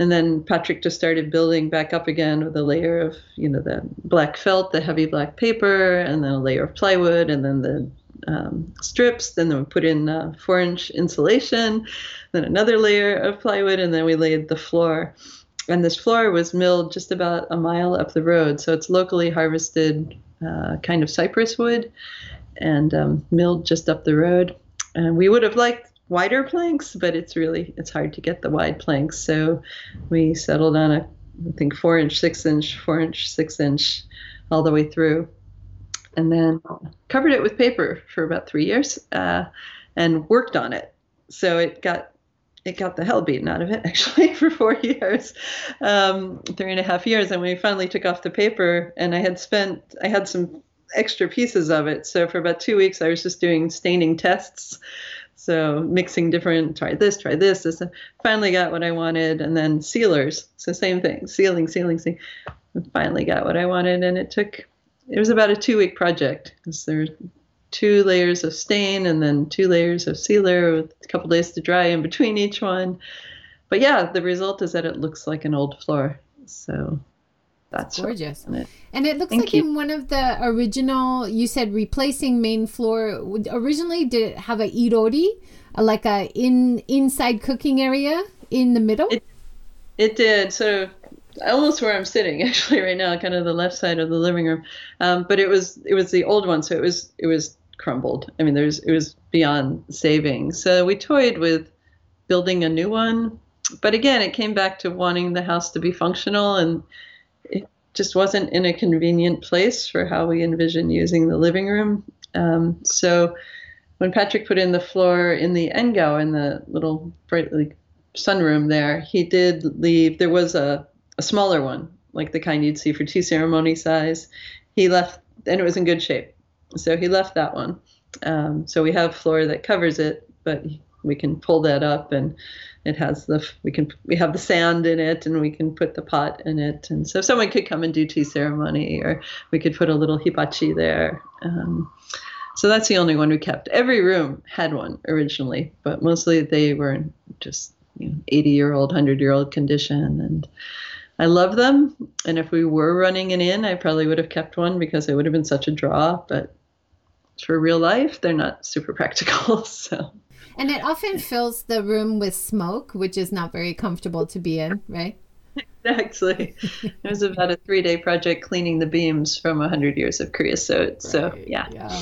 And then Patrick just started building back up again with a layer of, the black felt, the heavy black paper, and then a layer of plywood, and then the strips. Then we put in 4-inch insulation, then another layer of plywood, and then we laid the floor. And this floor was milled just about a mile up the road. So it's locally harvested kind of cypress wood and milled just up the road. We would have liked wider planks, but it's hard to get the wide planks. So we settled on I think 4-inch, 6-inch, 4-inch, 6-inch all the way through. And then covered it with paper for about 3 years and worked on it. So it got it got the hell beaten out of it, actually, for 4 years, 3.5 years. And we finally took off the paper, and I had some extra pieces of it. So for about 2 weeks, I was just doing staining tests. So mixing different, try this. Finally got what I wanted. And then sealers. So same thing, sealing. Finally got what I wanted. And it was about a 2-week project, because there were 2 layers of stain and then 2 layers of sealer with a couple days to dry in between each one. But yeah, the result is that it looks like an old floor. So that's gorgeous. And it looks like in one of the original, you said replacing main floor. Originally, did it have a irori, like a inside cooking area in the middle? It did. So almost where I'm sitting actually right now, kind of the left side of the living room. But it was the old one. So it was crumbled. I mean, it was beyond saving. So we toyed with building a new one. But again, it came back to wanting the house to be functional, and it just wasn't in a convenient place for how we envisioned using the living room. So when Patrick put in the floor in the engawa, in the little brightly sunroom there, he did leave. There was a smaller one, like the kind you'd see for tea ceremony size. He left, and it was in good shape. So he left that one. So we have floor that covers it, but we can pull that up, and it has we have the sand in it, and we can put the pot in it. And so someone could come and do tea ceremony, or we could put a little hibachi there. So that's the only one we kept. Every room had one originally, but mostly they were in just 80-year-old, 100-year-old condition. And I love them. And if we were running an inn, I probably would have kept one, because it would have been such a draw. But for real life, they're not super practical. So. And it often fills the room with smoke, which is not very comfortable to be in, right? Exactly. It was about a 3-day project cleaning the beams from 100 years of creosote. Right. So, yeah.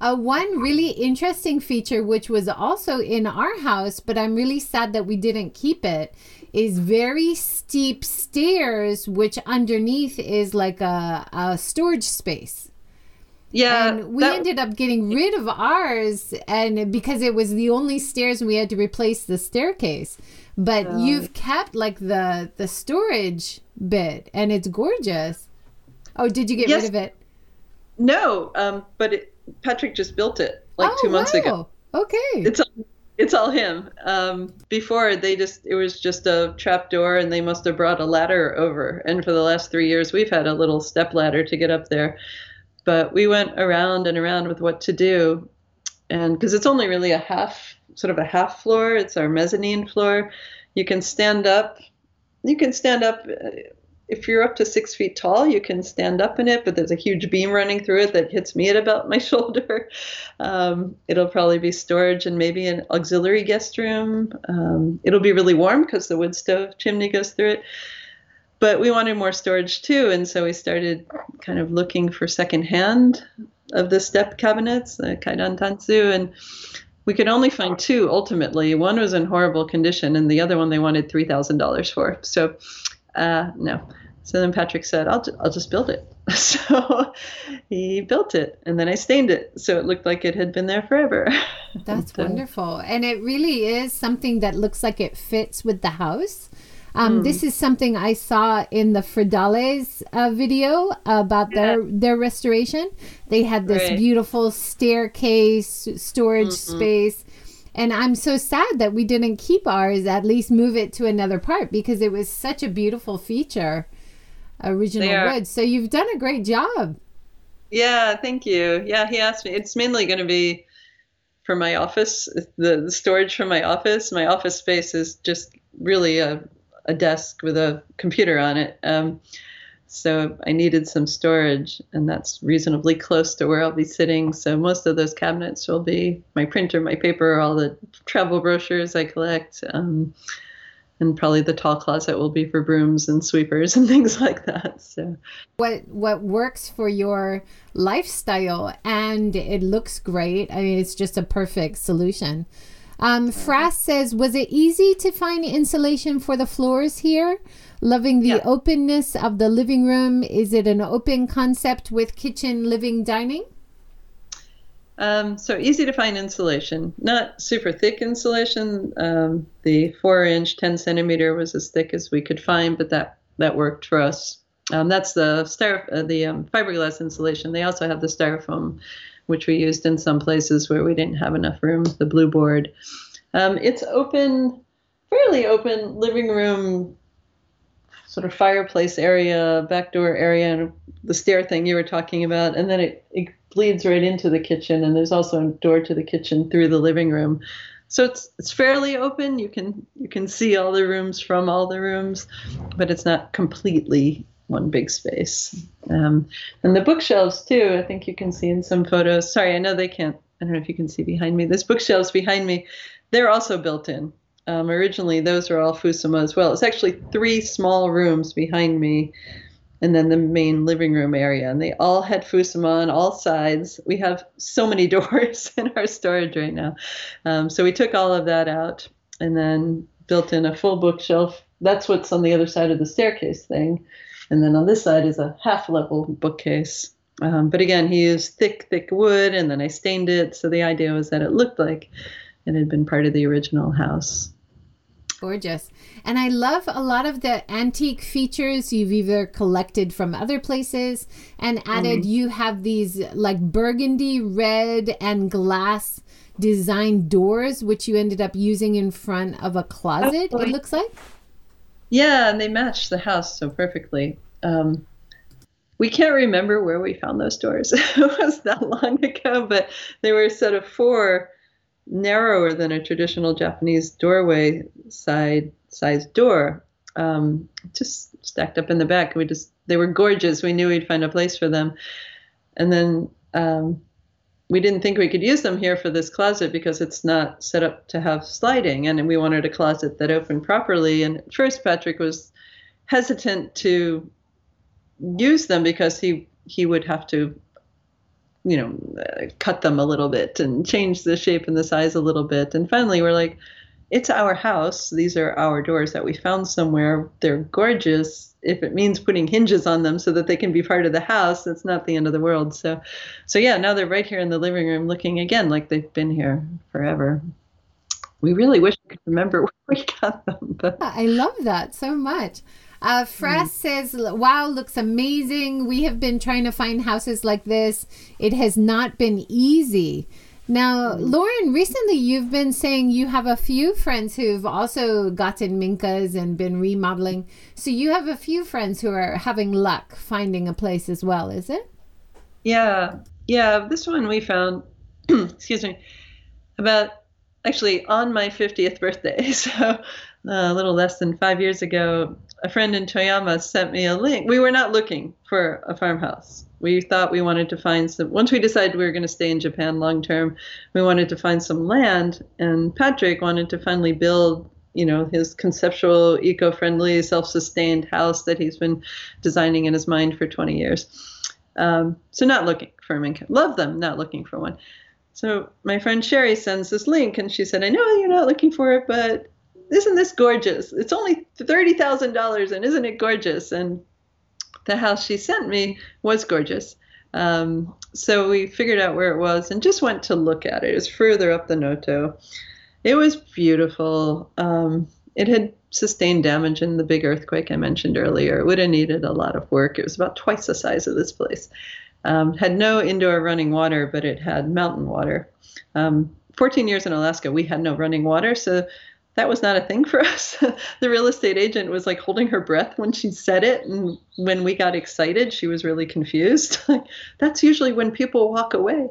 One really interesting feature, which was also in our house, but I'm really sad that we didn't keep it, is very steep stairs, which underneath is like a storage space. Yeah, and we ended up getting rid of ours, and because it was the only stairs, we had to replace the staircase. But you've kept like the storage bit, and it's gorgeous. Oh, did you get rid of it? No, but Patrick just built it like 2 months ago. Okay, it's all him. Before it was just a trap door, and they must have brought a ladder over. And for the last 3 years, we've had a little step ladder to get up there. But we went around and around with what to do, and because it's only really a half floor, it's our mezzanine floor. You can stand up. If you're up to 6 feet tall, you can stand up in it, but there's a huge beam running through it that hits me at about my shoulder. It'll probably be storage and maybe an auxiliary guest room. It'll be really warm because the wood stove chimney goes through it. But we wanted more storage too, and so we started kind of looking for secondhand of the step cabinets, the kaidan tansu, and we could only find 2 ultimately. One was in horrible condition, and the other one they wanted $3,000 for. So no. So then Patrick said, I'll just build it. So he built it, and then I stained it, so it looked like it had been there forever. That's wonderful. And it really is something that looks like it fits with the house. This is something I saw in the Fridales video about their restoration. They had this beautiful staircase, storage space. And I'm so sad that we didn't keep ours, at least move it to another part, because it was such a beautiful feature, original wood. So you've done a great job. Yeah, thank you. Yeah, he asked me. It's mainly going to be for my office, the storage for my office. My office space is just really a desk with a computer on it. So I needed some storage, and that's reasonably close to where I'll be sitting. So most of those cabinets will be my printer, my paper, all the travel brochures I collect. And probably the tall closet will be for brooms and sweepers and things like that. So what works for your lifestyle, and it looks great. I mean, it's just a perfect solution. Frass says, was it easy to find insulation for the floors here? Loving the openness of the living room. Is it an open concept with kitchen, living, dining? So easy to find insulation, not super thick insulation. The 4-inch, 10-centimeter was as thick as we could find, but that worked for us. That's the fiberglass insulation. They also have the styrofoam, which we used in some places where we didn't have enough room, the blue board. It's open, fairly open living room, sort of fireplace area, back door area, and the stair thing you were talking about. And then it bleeds right into the kitchen, and there's also a door to the kitchen through the living room. So it's fairly open. You can see all the rooms from all the rooms, but it's not completely one big space. And the bookshelves too, I think you can see in some photos. Sorry, I know they can't, I don't know if you can see behind me. There's bookshelves behind me. They're also built in. Originally, those were all fusuma as well. It's actually 3 small rooms behind me and then the main living room area. And they all had fusuma on all sides. We have so many doors in our storage right now. So we took all of that out and then built in a full bookshelf. That's what's on the other side of the staircase thing. And then on this side is a half-level bookcase. But again, he used thick wood, and then I stained it. So the idea was that it looked like it had been part of the original house. Gorgeous. And I love a lot of the antique features you've either collected from other places and added. You have these like burgundy, red, and glass design doors, which you ended up using in front of a closet, it looks like. Yeah, and they matched the house so perfectly. We can't remember where we found those doors. It was that long ago, but they were sort of 4 narrower than a traditional Japanese doorway size door, just stacked up in the back. They were gorgeous. We knew we'd find a place for them. And then we didn't think we could use them here for this closet because it's not set up to have sliding. And we wanted a closet that opened properly. And at first Patrick was hesitant to use them because he would have to cut them a little bit and change the shape and the size a little bit. And finally, we're like, it's our house. These are our doors that we found somewhere. They're gorgeous. If it means putting hinges on them so that they can be part of the house, that's not the end of the world. So yeah, now they're right here in the living room looking again like they've been here forever. We really wish we could remember where we got them. But... I love that so much. Fras says, wow, looks amazing. We have been trying to find houses like this. It has not been easy. Now, Lauren, recently you've been saying you have a few friends who've also gotten minkas and been remodeling. So you have a few friends who are having luck finding a place as well, is it? Yeah. This one we found, excuse me, actually on my 50th birthday. So a little less than 5 years ago, a friend in Toyama sent me a link. We were not looking for a farmhouse. We thought we wanted to find some, once we decided we were going to stay in Japan long term, we wanted to find some land, and Patrick wanted to finally build, his conceptual, eco-friendly, self-sustained house that he's been designing in his mind for 20 years. So not looking for minka. Love them, not looking for one. So my friend Sherry sends this link, and she said, I know you're not looking for it, but isn't this gorgeous? It's only $30,000, and isn't it gorgeous? And the house she sent me was gorgeous. So we figured out where it was and just went to look at it. It was further up the Noto. It was beautiful. It had sustained damage in the big earthquake I mentioned earlier. It would have needed a lot of work. It was about twice the size of this place. Had no indoor running water, but it had mountain water. 14 years in Alaska, we had no running water, so that was not a thing for us. The real estate agent was like holding her breath when she said it. And when we got excited, she was really confused. That's usually when people walk away.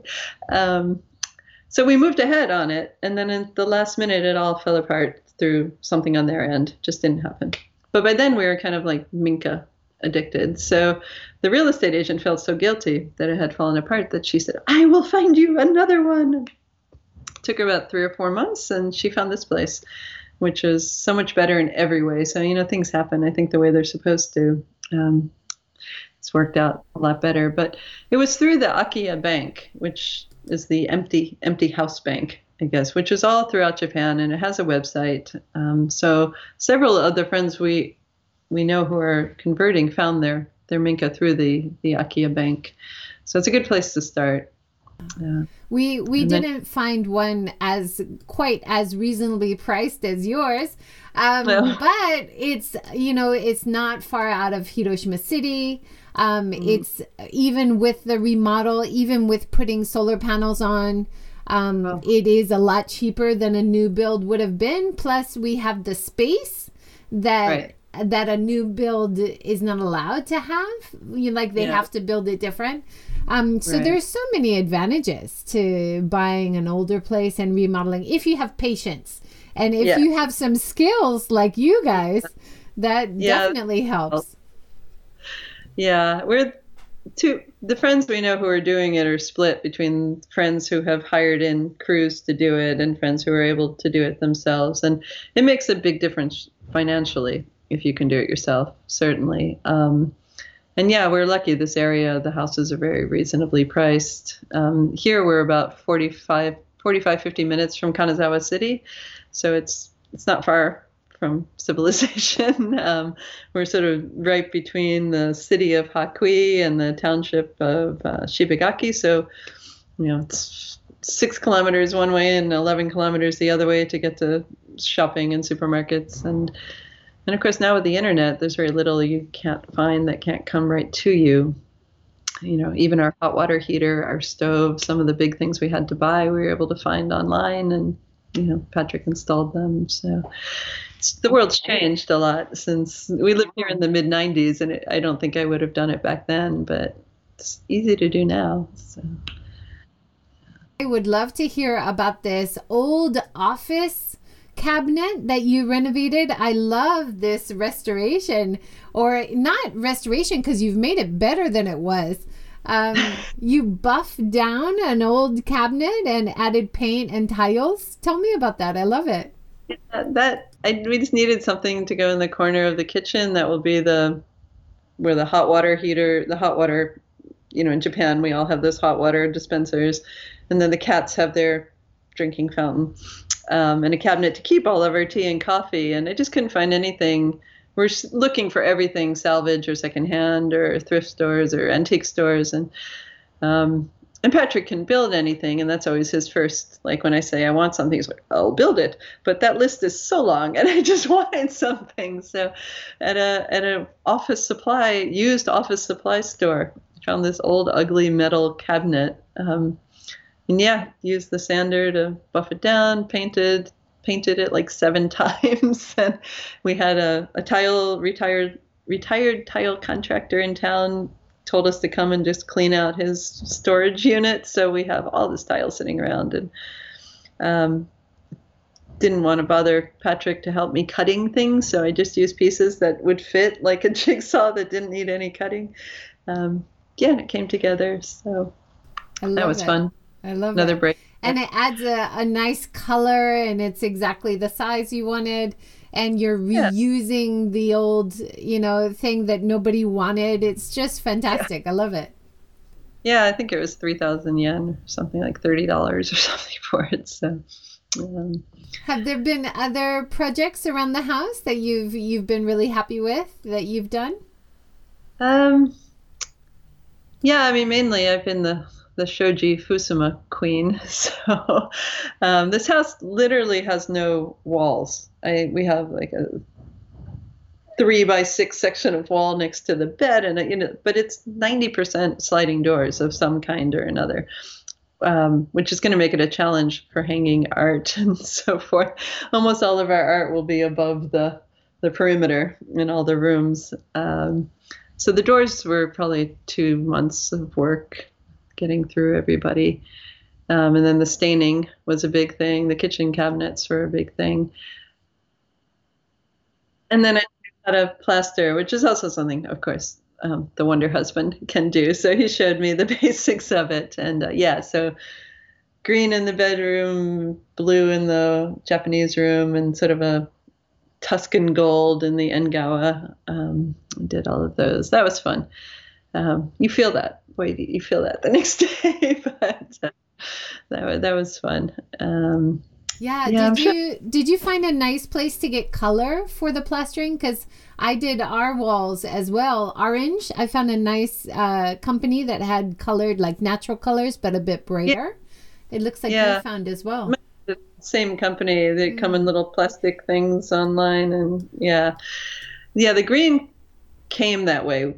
So we moved ahead on it. And then in the last minute, it all fell apart through something on their end. Just didn't happen. But by then we were kind of like minka addicted. So the real estate agent felt so guilty that it had fallen apart that she said, I will find you another one. Took her about 3 or 4 months, and she found this place, which is so much better in every way. So, things happen, I think, the way they're supposed to. It's worked out a lot better. But it was through the Akiya Bank, which is the empty house bank, I guess, which is all throughout Japan, and it has a website. So several of the friends we know who are converting found their minka through the Akiya Bank. So it's a good place to start. Yeah. We didn't find one as quite as reasonably priced as yours, no. But it's, you know, it's not far out of Hiroshima City. It's even with the remodel, even with putting solar panels on, it is a lot cheaper than a new build would have been. Plus, we have the space that. Right. That a new build is not allowed to have. You like they have to build it different. So there's so many advantages to buying an older place and remodeling if you have patience and if you have some skills like you guys, that definitely helps. Yeah, we're two. The friends we know who are doing it are split between friends who have hired in crews to do it and friends who are able to do it themselves, and it makes a big difference financially. If you can do it yourself, certainly. And yeah, we're lucky this area, the houses are very reasonably priced. Here we're about 50 minutes from Kanazawa City. So it's not far from civilization. We're sort of right between the city of Hakui and the township of Shibagaki. So, you know, it's 6 kilometers one way and 11 kilometers the other way to get to shopping and supermarkets. And of course, now with the internet, there's very little you can't find that can't come right to you. You know, even our hot water heater, our stove, some of the big things we had to buy, we were able to find online, and, you know, Patrick installed them. So the world's changed a lot since we lived here in the mid 90s, and I don't think I would have done it back then, but it's easy to do now. So I would love to hear about this old office cabinet that you renovated. I love this restoration, or not restoration because you've made it better than it was. You buffed down an old cabinet and added paint and tiles. Tell me about that. I love it. Yeah, we just needed something to go in the corner of the kitchen. That will be where the hot water heater, the hot water, you know, in Japan, we all have those hot water dispensers, and then the cats have their drinking fountain. And a cabinet to keep all of our tea and coffee. And I just couldn't find anything. We're looking for everything salvage or secondhand or thrift stores or antique stores. And Patrick can build anything. And that's always his first, like when I say I want something, he's like, I'll build it. But that list is so long and I just wanted something. So at an used office supply store, I found this old ugly metal cabinet. And yeah, used the sander to buff it down, painted it like 7 times. And we had a retired tile contractor in town told us to come and just clean out his storage unit. So we have all this tile sitting around, and didn't want to bother Patrick to help me cutting things. So I just used pieces that would fit like a jigsaw that didn't need any cutting. And it came together. So that was fun. I love another break. And it adds a nice color, and it's exactly the size you wanted, and you're reusing the old, you know, thing that nobody wanted. It's just fantastic. I love it. Yeah, I think it was 3,000 yen or something, like $30 or something for it. So, have there been other projects around the house that you've been really happy with that you've done? Yeah, I mean, mainly I've been the shoji fusuma queen. So this house literally has no walls. We have like a 3 by 6 section of wall next to the bed, and you know, but it's 90% sliding doors of some kind or another, which is going to make it a challenge for hanging art and so forth. Almost all of our art will be above the perimeter in all the rooms. So the doors were probably 2 months of work getting through everybody. And then the staining was a big thing. The kitchen cabinets were a big thing. And then I got a plaster, which is also something, of course, the Wonder Husband can do. So he showed me the basics of it. And so green in the bedroom, blue in the Japanese room, and sort of a Tuscan gold in the engawa. Did all of those. That was fun. You feel that the next day, but that was fun. Yeah. Did you find a nice place to get color for the plastering? Because I did our walls as well. Orange. I found a nice company that had colored, like natural colors, but a bit brighter. Yeah. It looks like they found as well. The same company. They come in little plastic things online, and the green came that way.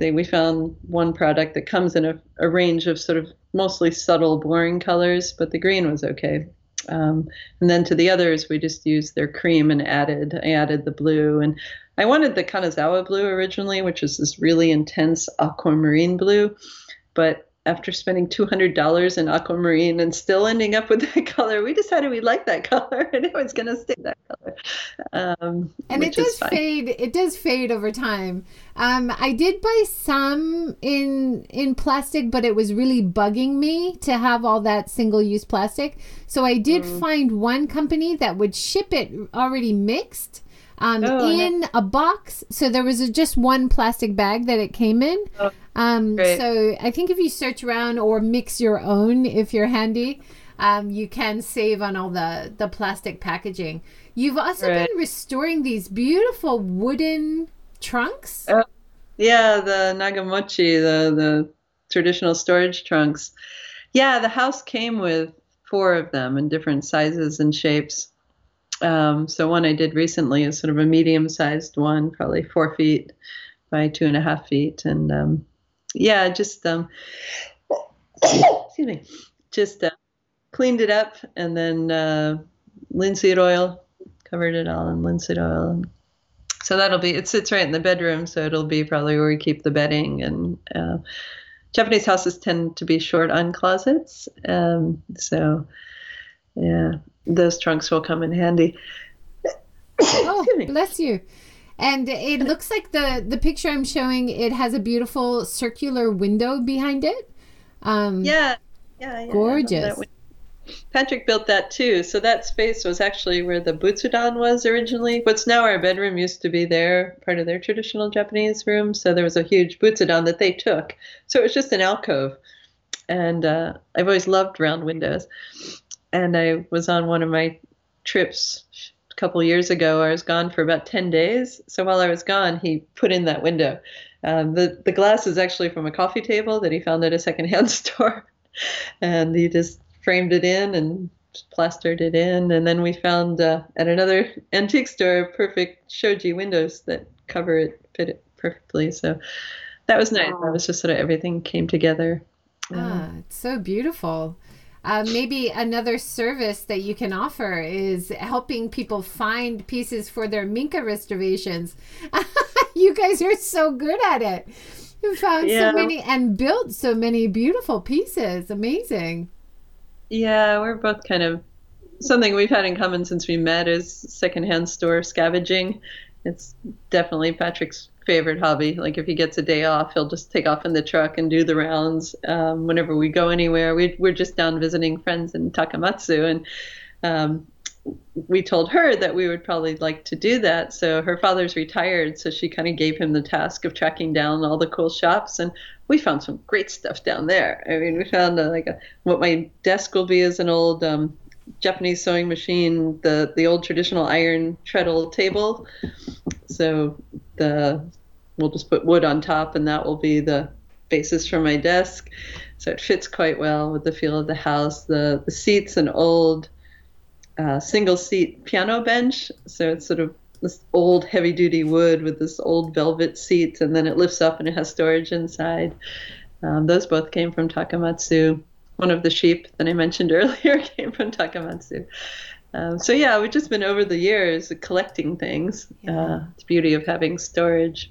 We found one product that comes in a range of sort of mostly subtle, boring colors, but the green was okay. And then to the others, we just used their cream and I added the blue. And I wanted the Kanazawa blue originally, which is this really intense aquamarine blue. But after spending $200 in aquamarine and still ending up with that color, we decided we liked that color and it was going to stay that color. And it does fade. It does fade over time. I did buy some in plastic, but it was really bugging me to have all that single-use plastic. So I did find one company that would ship it already mixed. A box. So there was just one plastic bag that it came in. So I think if you search around or mix your own, if you're handy, you can save on all the plastic packaging. You've also been restoring these beautiful wooden trunks. The nagamochi, the traditional storage trunks. Yeah, the house came with 4 of them in different sizes and shapes. So one I did recently is sort of a medium-sized one, probably 4 feet by 2.5 feet. And, excuse me, just cleaned it up and then linseed oil, covered it all in linseed oil. So that'll be, it sits right in the bedroom, so it'll be probably where we keep the bedding. And Japanese houses tend to be short on closets. Those trunks will come in handy. Oh, bless you. And it looks like the picture I'm showing, it has a beautiful circular window behind it. Gorgeous. Patrick built that too. So that space was actually where the butsudan was originally. What's now our bedroom used to be their part of their traditional Japanese room. So there was a huge butsudan that they took. So it was just an alcove. And I've always loved round windows. And I was on one of my trips a couple years ago. I was gone for about 10 days. So while I was gone, he put in that window. The glass is actually from a coffee table that he found at a secondhand store. And he just framed it in and plastered it in. And then we found at another antique store perfect shoji windows that cover it, fit it perfectly. So that was nice. That was just sort of everything came together. It's so beautiful. Maybe another service that you can offer is helping people find pieces for their minka restorations. You guys are so good at it. You found so many and built so many beautiful pieces. Amazing. Yeah, we're both kind of something we've had in common since we met is secondhand store scavenging. It's definitely Patrick's favorite hobby. Like if he gets a day off, he'll just take off in the truck and do the rounds. Whenever we go anywhere, we're just down visiting friends in Takamatsu, and we told her that we would probably like to do that. So her father's retired, so she kind of gave him the task of tracking down all the cool shops, and we found some great stuff down there. I mean, we found what my desk will be is an old Japanese sewing machine, the old traditional iron treadle table. So we'll just put wood on top, and that will be the basis for my desk. So it fits quite well with the feel of the house. The seat's an old single-seat piano bench. So it's sort of this old heavy-duty wood with this old velvet seat, and then it lifts up and it has storage inside. Those both came from Takamatsu. One of the sheep that I mentioned earlier came from Takamatsu. We've just been over the years collecting things. It's the beauty of having storage.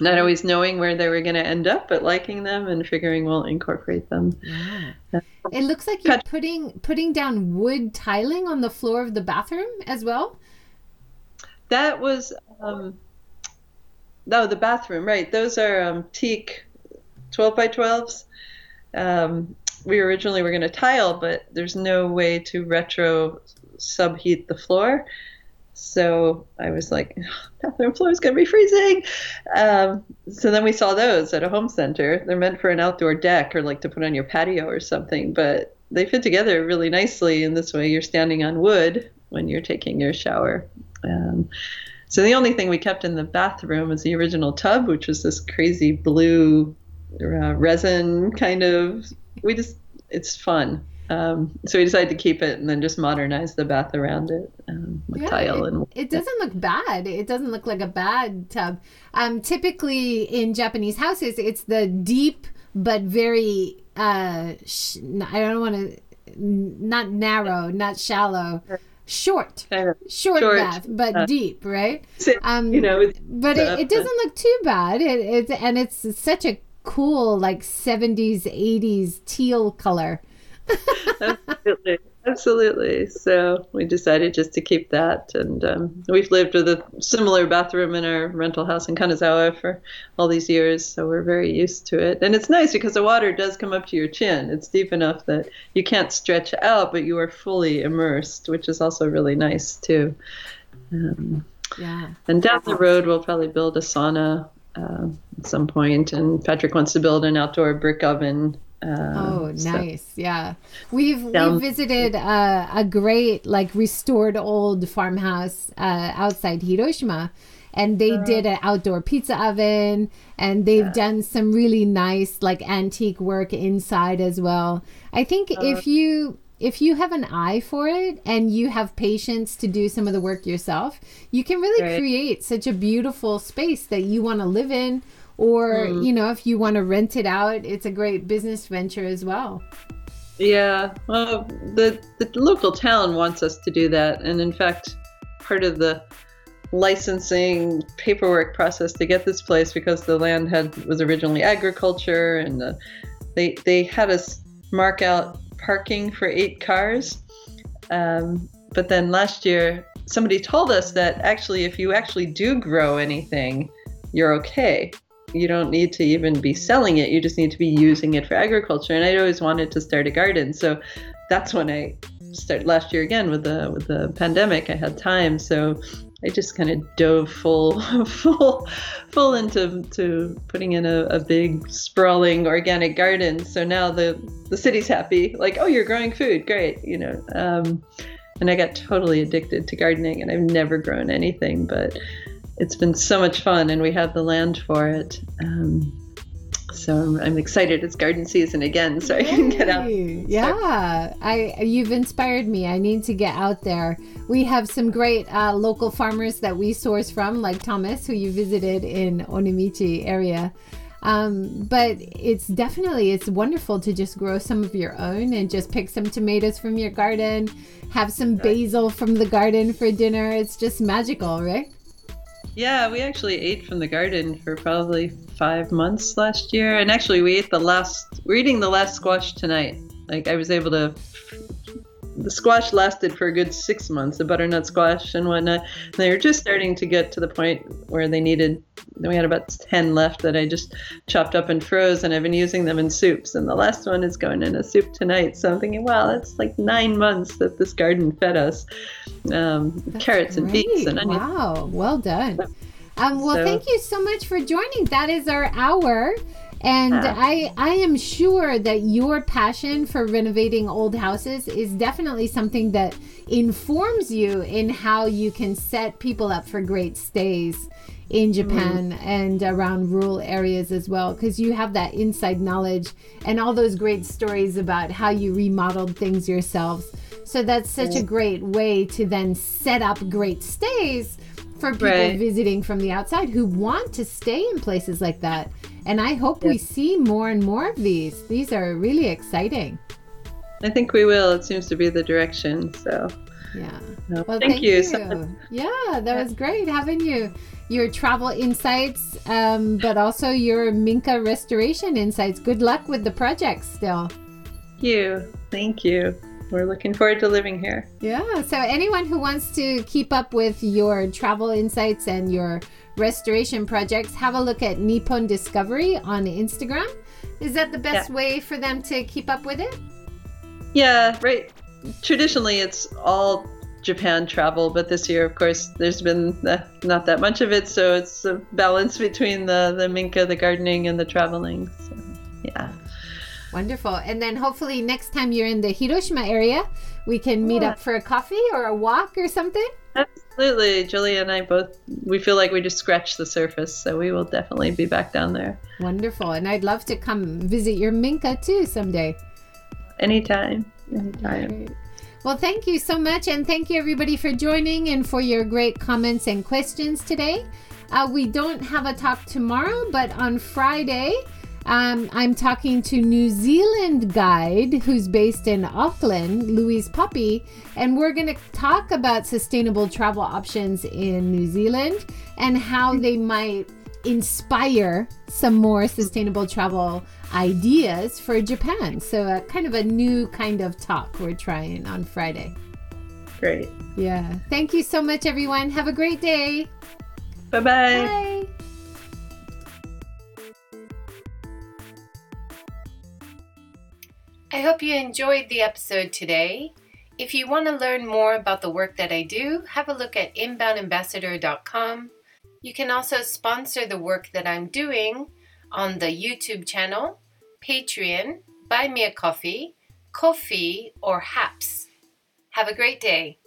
Not always knowing where they were going to end up, but liking them and figuring we'll incorporate them. Yeah. It looks like you're putting down wood tiling on the floor of the bathroom as well? That was, the bathroom, right. Those are teak 12 by 12s. We originally were going to tile, but there's no way to retro subheat the floor. So I was like, bathroom floor is going to be freezing. So then we saw those at a home center. They're meant for an outdoor deck or like to put on your patio or something, but they fit together really nicely in this way. You're standing on wood when you're taking your shower. So the only thing we kept in the bathroom was the original tub, which was this crazy blue resin kind of, it's fun. So we decided to keep it and then just modernize the bath around it with tile. It doesn't look bad. It doesn't look like a bad tub. Typically in Japanese houses, it's the deep but very, I don't want to, not narrow, not shallow, short bath, but deep, right? But it doesn't look too bad. It's such a cool, like 70s, 80s teal color. Absolutely. So we decided just to keep that, and we've lived with a similar bathroom in our rental house in Kanazawa for all these years, so we're very used to it. And it's nice because the water does come up to your chin. It's deep enough that you can't stretch out, but you are fully immersed, which is also really nice too. And down the road we'll probably build a sauna at some point, and Patrick wants to build an outdoor brick oven. Nice. Yeah. We visited a great, like, restored old farmhouse outside Hiroshima, and they did an outdoor pizza oven, and they've done some really nice, like, antique work inside as well. I think if you have an eye for it and you have patience to do some of the work yourself, you can really create such a beautiful space that you want to live in. Or, if you want to rent it out, it's a great business venture as well. Yeah, well, the local town wants us to do that. And in fact, part of the licensing paperwork process to get this place, because the land was originally agriculture, and they had us mark out parking for 8 cars. But then last year, somebody told us that actually, if you actually do grow anything, you're okay. You don't need to even be selling it. You just need to be using it for agriculture. And I'd always wanted to start a garden. So that's when I started last year again with the pandemic. I had time. So I just kind of dove full into putting in a big sprawling organic garden. So now the city's happy. Like, oh, you're growing food. Great. And I got totally addicted to gardening, and I've never grown anything, but it's been so much fun, and we have the land for it. So I'm excited. It's garden season again, so I can get out. Yeah, you've inspired me. I need to get out there. We have some great local farmers that we source from, like Thomas, who you visited in Onomichi area. But it's wonderful to just grow some of your own and just pick some tomatoes from your garden, have some basil from the garden for dinner. It's just magical, right? Yeah, we actually ate from the garden for probably 5 months last year. And actually, we're eating the last squash tonight. Like, I was able to, the squash lasted for a good 6 months, the butternut squash and whatnot. And they were just starting to get to the point where we had about 10 left that I just chopped up and froze, and I've been using them in soups. And the last one is going in a soup tonight. So I'm thinking, wow, that's like 9 months that this garden fed us. Carrots and beets and onions. Wow, well done. Thank you so much for joining. That is our hour. And I am sure that your passion for renovating old houses is definitely something that informs you in how you can set people up for great stays in Japan and around rural areas as well, because you have that inside knowledge and all those great stories about how you remodeled things yourselves. So that's such a great way to then set up great stays for people visiting from the outside who want to stay in places like that. And I hope we see more and more of these. These are really exciting. I think we will. It seems to be the direction. So, yeah. Well, thank you. Yeah, that was great having you. Your travel insights, but also your minka restoration insights. Good luck with the project still. Thank you. We're looking forward to living here. Yeah. So anyone who wants to keep up with your travel insights and your restoration projects, have a look at Nippon Discovery on Instagram. Is that the best way for them to keep up with it? Yeah, right. Traditionally, it's all Japan travel, but this year, of course, there's been not that much of it. So it's a balance between the minka, the gardening, and the traveling. So, yeah. Wonderful. And then hopefully next time you're in the Hiroshima area, we can meet up for a coffee or a walk or something. Absolutely. Julia and I both, we feel like we just scratched the surface, so we will definitely be back down there. Wonderful. And I'd love to come visit your minka too someday. Anytime. Right. Well, thank you so much, and thank you everybody for joining and for your great comments and questions today. We don't have a talk tomorrow, but on Friday, I'm talking to New Zealand guide who's based in Auckland, Louise Poppy, and we're going to talk about sustainable travel options in New Zealand and how they might inspire some more sustainable travel ideas for Japan. So kind of a new kind of talk we're trying on Friday. Great. Yeah. Thank you so much, everyone. Have a great day. Bye-bye. Bye. I hope you enjoyed the episode today. If you want to learn more about the work that I do, have a look at inboundambassador.com. You can also sponsor the work that I'm doing on the YouTube channel, Patreon, Buy Me a Coffee, Ko-fi, or Haps. Have a great day.